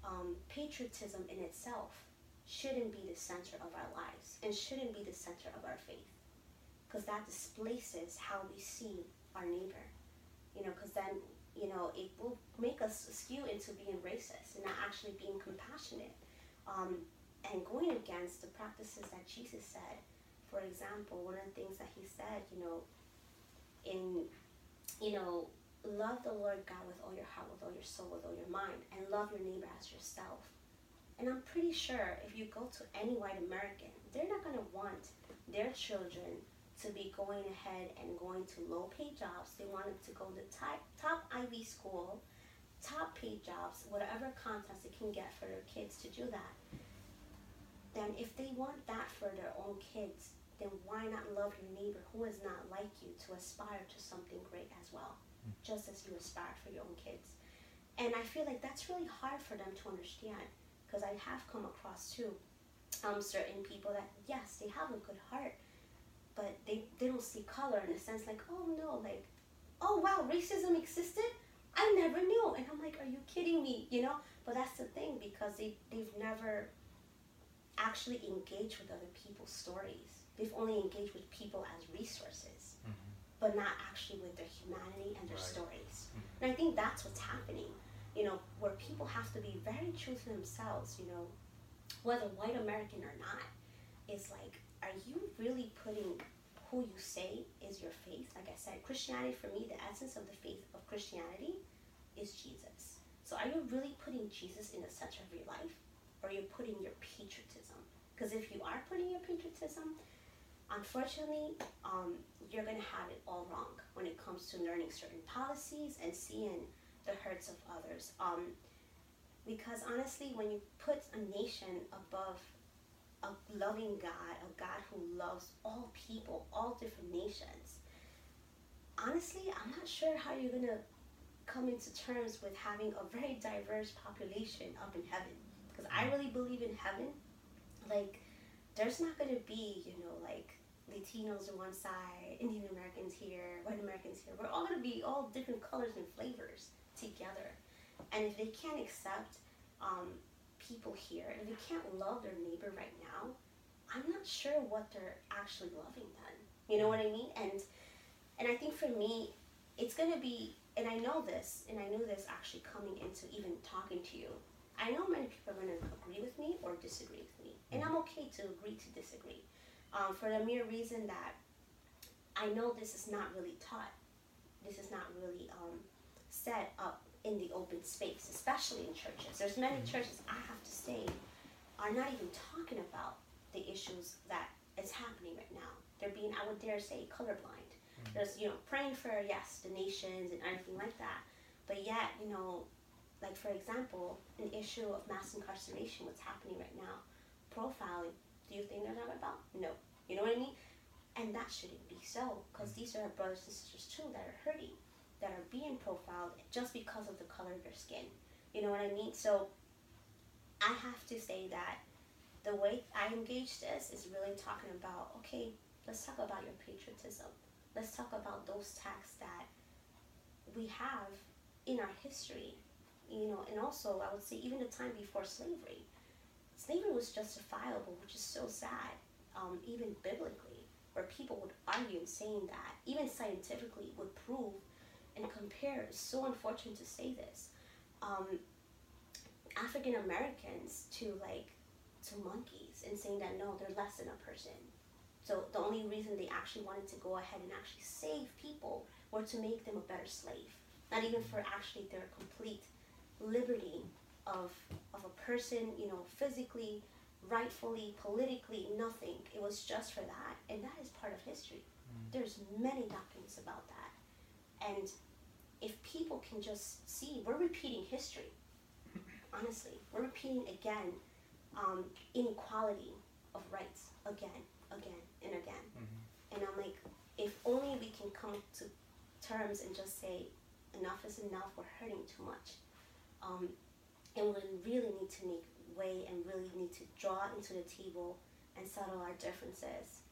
um, patriotism in itself shouldn't be the center of our lives and shouldn't be the center of our faith. Because that displaces how we see our neighbor, you know, because then, you know, it will make us skew into being racist and not actually being compassionate um, and going against the practices that Jesus said. For example, one of the things that he said, you know, in, you know, love the Lord God with all your heart, with all your soul, with all your mind, and love your neighbor as yourself. And I'm pretty sure if you go to any white American, they're not going to want their children to be going ahead and going to low paid jobs. They wanted to go to top, top Ivy school, top paid jobs, whatever contest they can get for their kids to do that. Then if they want that for their own kids, then why not love your neighbor who is not like you to aspire to something great as well, just as you aspire for your own kids? And I feel like that's really hard for them to understand, because I have come across too um, certain people that, yes, they have a good heart, but they, they don't see color in a sense, like, oh no, like, oh wow, racism existed? I never knew. And I'm like, are you kidding me? You know? But that's the thing, because they, they've never actually engaged with other people's stories. They've only engaged with people as resources, mm-hmm. but not actually with their humanity and their right. stories. Mm-hmm. And I think that's what's happening, you know, where people have to be very true to themselves, you know, whether white American or not. It's like, are you really putting who you say is your faith? Like I said, Christianity, for me, the essence of the faith of Christianity is Jesus. So are you really putting Jesus in the center of your life? Or are you putting your patriotism? Because if you are putting your patriotism, unfortunately, um, you're going to have it all wrong when it comes to learning certain policies and seeing the hurts of others. Um, Because honestly, when you put a nation above a loving God, a God who loves all people, all different nations, honestly, I'm not sure how you're going to come into terms with having a very diverse population up in heaven. Because I really believe in heaven. Like, there's not going to be, you know, like Latinos on one side, Indian Americans here, white Americans here. We're all going to be all different colors and flavors together. And if they can't accept um, people here, if they can't love their neighbor right now, I'm not sure what they're actually loving then. You know what I mean? And and I think for me, it's going to be, and I know this, and I knew this actually coming into even talking to you. I know many people are going to agree with me or disagree with me. And I'm okay to agree to disagree. Um, for the mere reason that I know this is not really taught. This is not really um, set up in the open space, especially in churches. There's many churches, I have to say, are not even talking about the issues that is happening right now. They're being, I would dare say, colorblind. Mm-hmm. There's, you know, praying for, yes, the nations and everything like that. But yet, you know, like, for example, an issue of mass incarceration, what's happening right now, profiling, do you think they're not about? No. You know what I mean? And that shouldn't be so, because these are our brothers and sisters, too, that are hurting, that are being profiled just because of the color of their skin. You know what I mean? So I have to say that the way I engage this is really talking about, okay, let's talk about your patriotism. Let's talk about those texts that we have in our history, you know, and also I would say even the time before slavery. Slavery was justifiable, which is so sad, um, even biblically, where people would argue saying that, even scientifically would prove and compare. It's so unfortunate to say this, um, African Americans to like to monkeys and saying that no, they're less than a person. So the only reason they actually wanted to go ahead and actually save people were to make them a better slave. Not even for actually their complete liberty of of a person, you know, physically, rightfully, politically, nothing. It was just for that, and that is part of history. Mm. There's many documents about that. And if people can just see, we're repeating history, honestly. We're repeating again um, inequality of rights again, again, and again. Mm-hmm. And I'm like, if only we can come to terms and just say, enough is enough, we're hurting too much. Um, and we really need to make way and really need to draw into the table and settle our differences.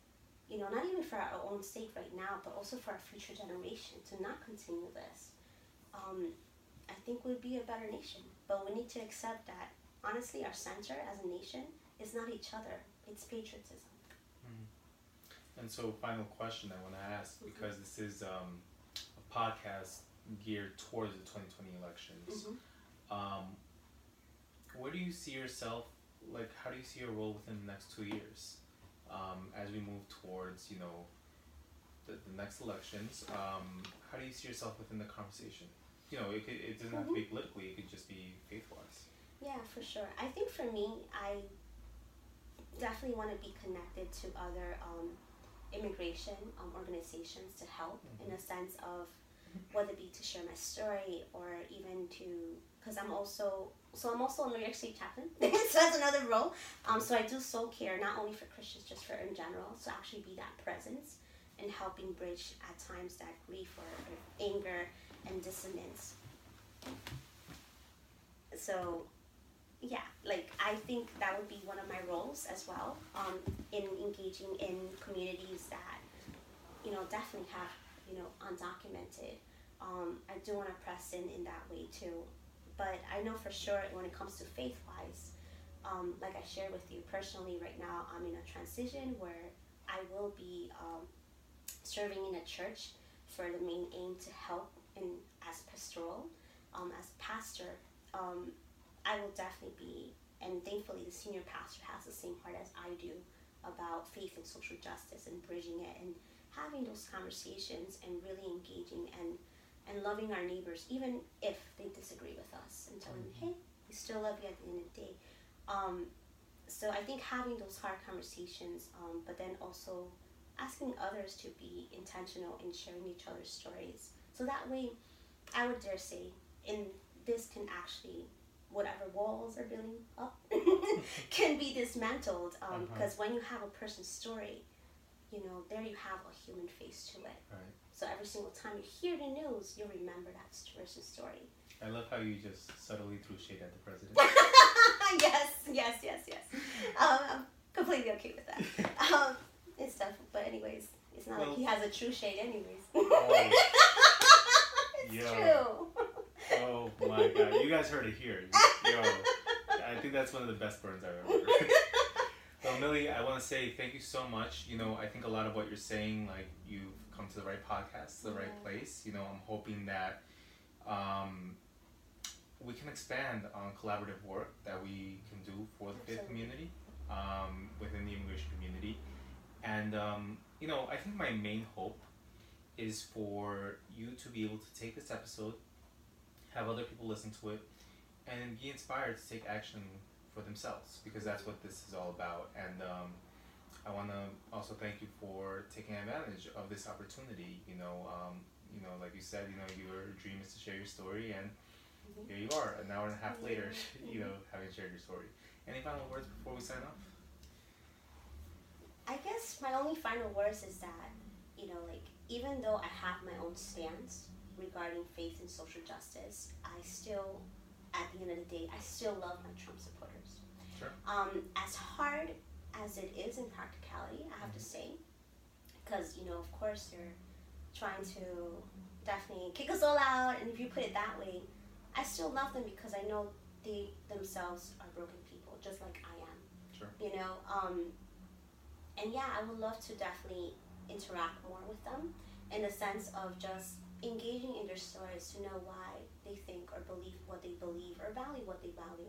You know, not even for our own sake right now, but also for our future generation to not continue this. Um, I think we'd be a better nation, but we need to accept that, honestly, our center as a nation is not each other, it's patriotism. Mm-hmm. And so, final question I want to ask, because mm-hmm. this is um, a podcast geared towards the twenty twenty elections. Mm-hmm. Um, where do you see yourself, like, how do you see your role within the next two years? Um, as we move towards, you know, the, the next elections, um, how do you see yourself within the conversation? You know, it could, it doesn't mm-hmm. have to be politically, it could just be faith-wise. Yeah, for sure. I think for me, I definitely want to be connected to other um, immigration um, organizations to help mm-hmm. in a sense of whether it be to share my story or even to, because I'm also, so I'm also a New York State chaplain, so that's another role. Um, so I do soul care, not only for Christians, just for in general, so actually be that presence and helping bridge at times that grief or, or anger and dissonance. So, yeah, like I think that would be one of my roles as well, um, in engaging in communities that, you know, definitely have, you know, undocumented. Um, I do want to press in in that way too. But I know for sure when it comes to faith-wise, um, like I shared with you personally right now, I'm in a transition where I will be um, serving in a church for the main aim to help in as pastoral, um, as pastor. Um, I will definitely be, and thankfully the senior pastor has the same heart as I do about faith and social justice and bridging it and having those conversations and really engaging and and loving our neighbors, even if they disagree with us, and telling them, hey, we still love you at the end of the day. Um, so I think having those hard conversations, um, but then also asking others to be intentional in sharing each other's stories. So that way, I would dare say, and this can actually whatever walls are building up can be dismantled. Um, because uh-huh. when you have a person's story, you know, there you have a human face to it. Right. So every single time you hear the news, you'll remember that person's story. I love how you just subtly threw shade at the president. yes, yes, yes, yes. Um, I'm completely okay with that. Um, it's tough, but anyways, it's not well, like he has a true shade anyways. Oh. It's Yo. True. Oh my God, you guys heard it here. Yo, I think that's one of the best burns I've ever heard. Well, Millie, I want to say thank you so much. You know, I think a lot of what you're saying, like, you've come to the right podcast, the yeah. right place. You know, I'm hoping that um, we can expand on collaborative work that we can do for the faith community, um, within the immigration community. And, um, you know, I think my main hope is for you to be able to take this episode, have other people listen to it, and be inspired to take action for themselves, because that's what this is all about. And um, I want to also thank you for taking advantage of this opportunity. You know, um, you know, like you said, you know, your dream is to share your story, and mm-hmm. here you are, an hour and a half mm-hmm. later, you know, having shared your story. Any final words before we sign off? I guess my only final words is that, you know, like, even though I have my own stance regarding faith and social justice, I still, at the end of the day, I still love my Trump supporters. Sure. Um, as hard as it is in practicality, I have mm-hmm. to say, because, you know, of course, they're trying to definitely kick us all out, and if you put it that way, I still love them because I know they themselves are broken people, just like I am. Sure. You know, um, and yeah, I would love to definitely interact more with them in the sense of just engaging in their stories to know why they think or believe what they believe or value what they value,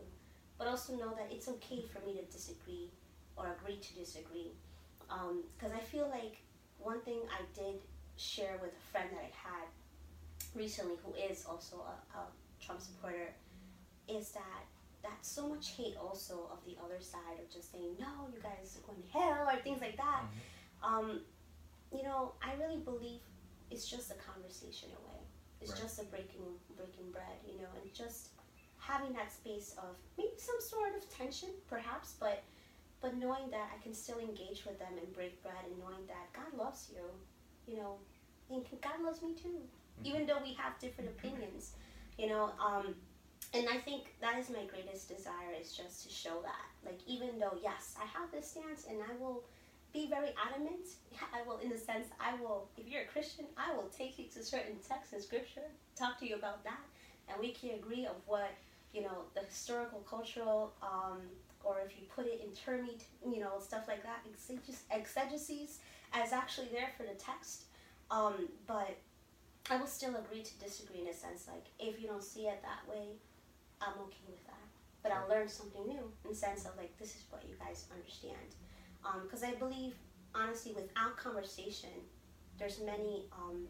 but also know that it's okay for me to disagree or agree to disagree. Um, because I feel like one thing I did share with a friend that I had recently, who is also a, a Trump supporter, is that that's so much hate also of the other side of just saying, no, you guys are going to hell or things like that. Mm-hmm. Um, you know, I really believe it's just a conversation away. It's right. just a breaking breaking bread, you know, and just having that space of maybe some sort of tension, perhaps, but but knowing that I can still engage with them and break bread, and knowing that God loves you, you know, and God loves me too, mm-hmm. even though we have different opinions, you know. Um, and I think that is my greatest desire, is just to show that, like, even though, yes, I have this stance, and I will be very adamant. I will, in the sense, I will, if you're a Christian, I will take you to certain texts in scripture, talk to you about that, and we can agree of what, you know, the historical, cultural, um, or if you put it in termite, you know, stuff like that, exegesis as actually there for the text. Um, but I will still agree to disagree in a sense, like, if you don't see it that way, I'm okay with that. But I'll learn something new in the sense of, like, this is what you guys understand. Because um, I believe, honestly, without conversation, there's many, um,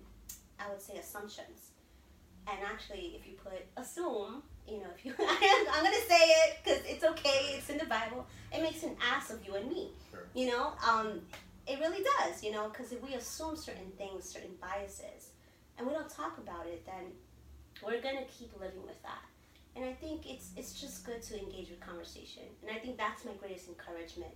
I would say, assumptions. And actually, if you put assume, you know, if you, I'm going to say it because it's okay, it's in the Bible, it makes an ass of you and me, sure. you know? Um, it really does, you know, because if we assume certain things, certain biases, and we don't talk about it, then we're going to keep living with that. And I think it's it's just good to engage with conversation. And I think that's my greatest encouragement.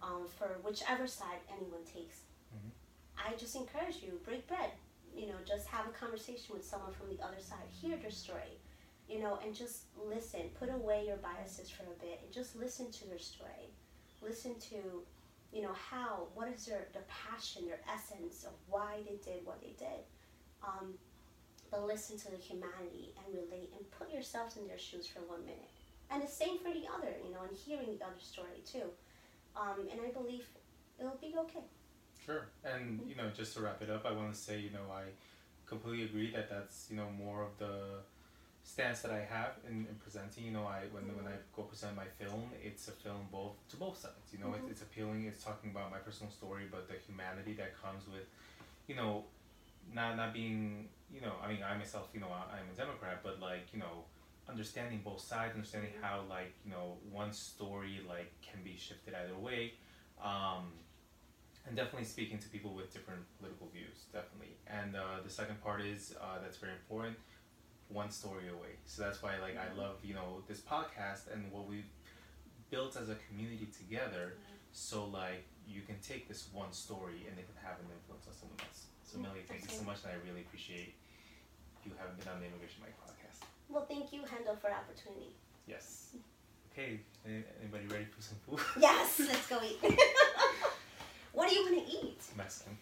Um, for whichever side anyone takes, mm-hmm. I just encourage you, break bread, you know, just have a conversation with someone from the other side, hear their story, you know, and just listen, put away your biases for a bit and just listen to their story, listen to, you know, how, what is their, their passion, their essence of why they did what they did, um, but listen to the humanity and relate and put yourselves in their shoes for one minute, and the same for the other, you know, and hearing the other story too. Um, and I believe it'll be okay. Sure. And, you know, just to wrap it up, I want to say, you know, I completely agree that that's, you know, more of the stance that I have in, in presenting. You know, I when mm-hmm. when I go present my film, it's a film both to both sides. You know, mm-hmm. it, it's appealing. It's talking about my personal story, but the humanity that comes with, you know, not not being, you know, I mean, I myself, you know, I, I'm a Democrat, but, like, you know, understanding both sides, understanding how, like, you know, one story, like, can be shifted either way, um, and definitely speaking to people with different political views, definitely. And uh, the second part is, uh, that's very important, one story away. So that's why, like, I love, you know, this podcast and what we've built as a community together. So, like, you can take this one story and it can have an influence on someone else. So, Melly, thank you so much, and I really appreciate you having been on the Immigration Mike podcast. Well, thank you, Hendel, for the opportunity. Yes. Okay, anybody ready for some food? Yes, let's go eat. What are you going to eat? Mexican.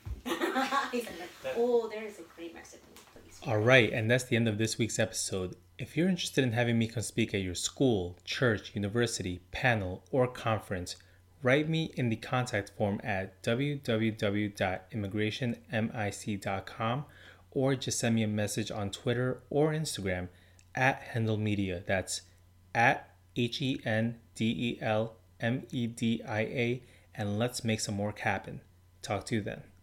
Oh, there is a great Mexican place. All right, and that's the end of this week's episode. If you're interested in having me come speak at your school, church, university, panel, or conference, write me in the contact form at w w w dot immigration mic dot com or just send me a message on Twitter or Instagram at Hendel Media. That's at H E N D E L M E D I A, and let's make some work happen. Talk to you then.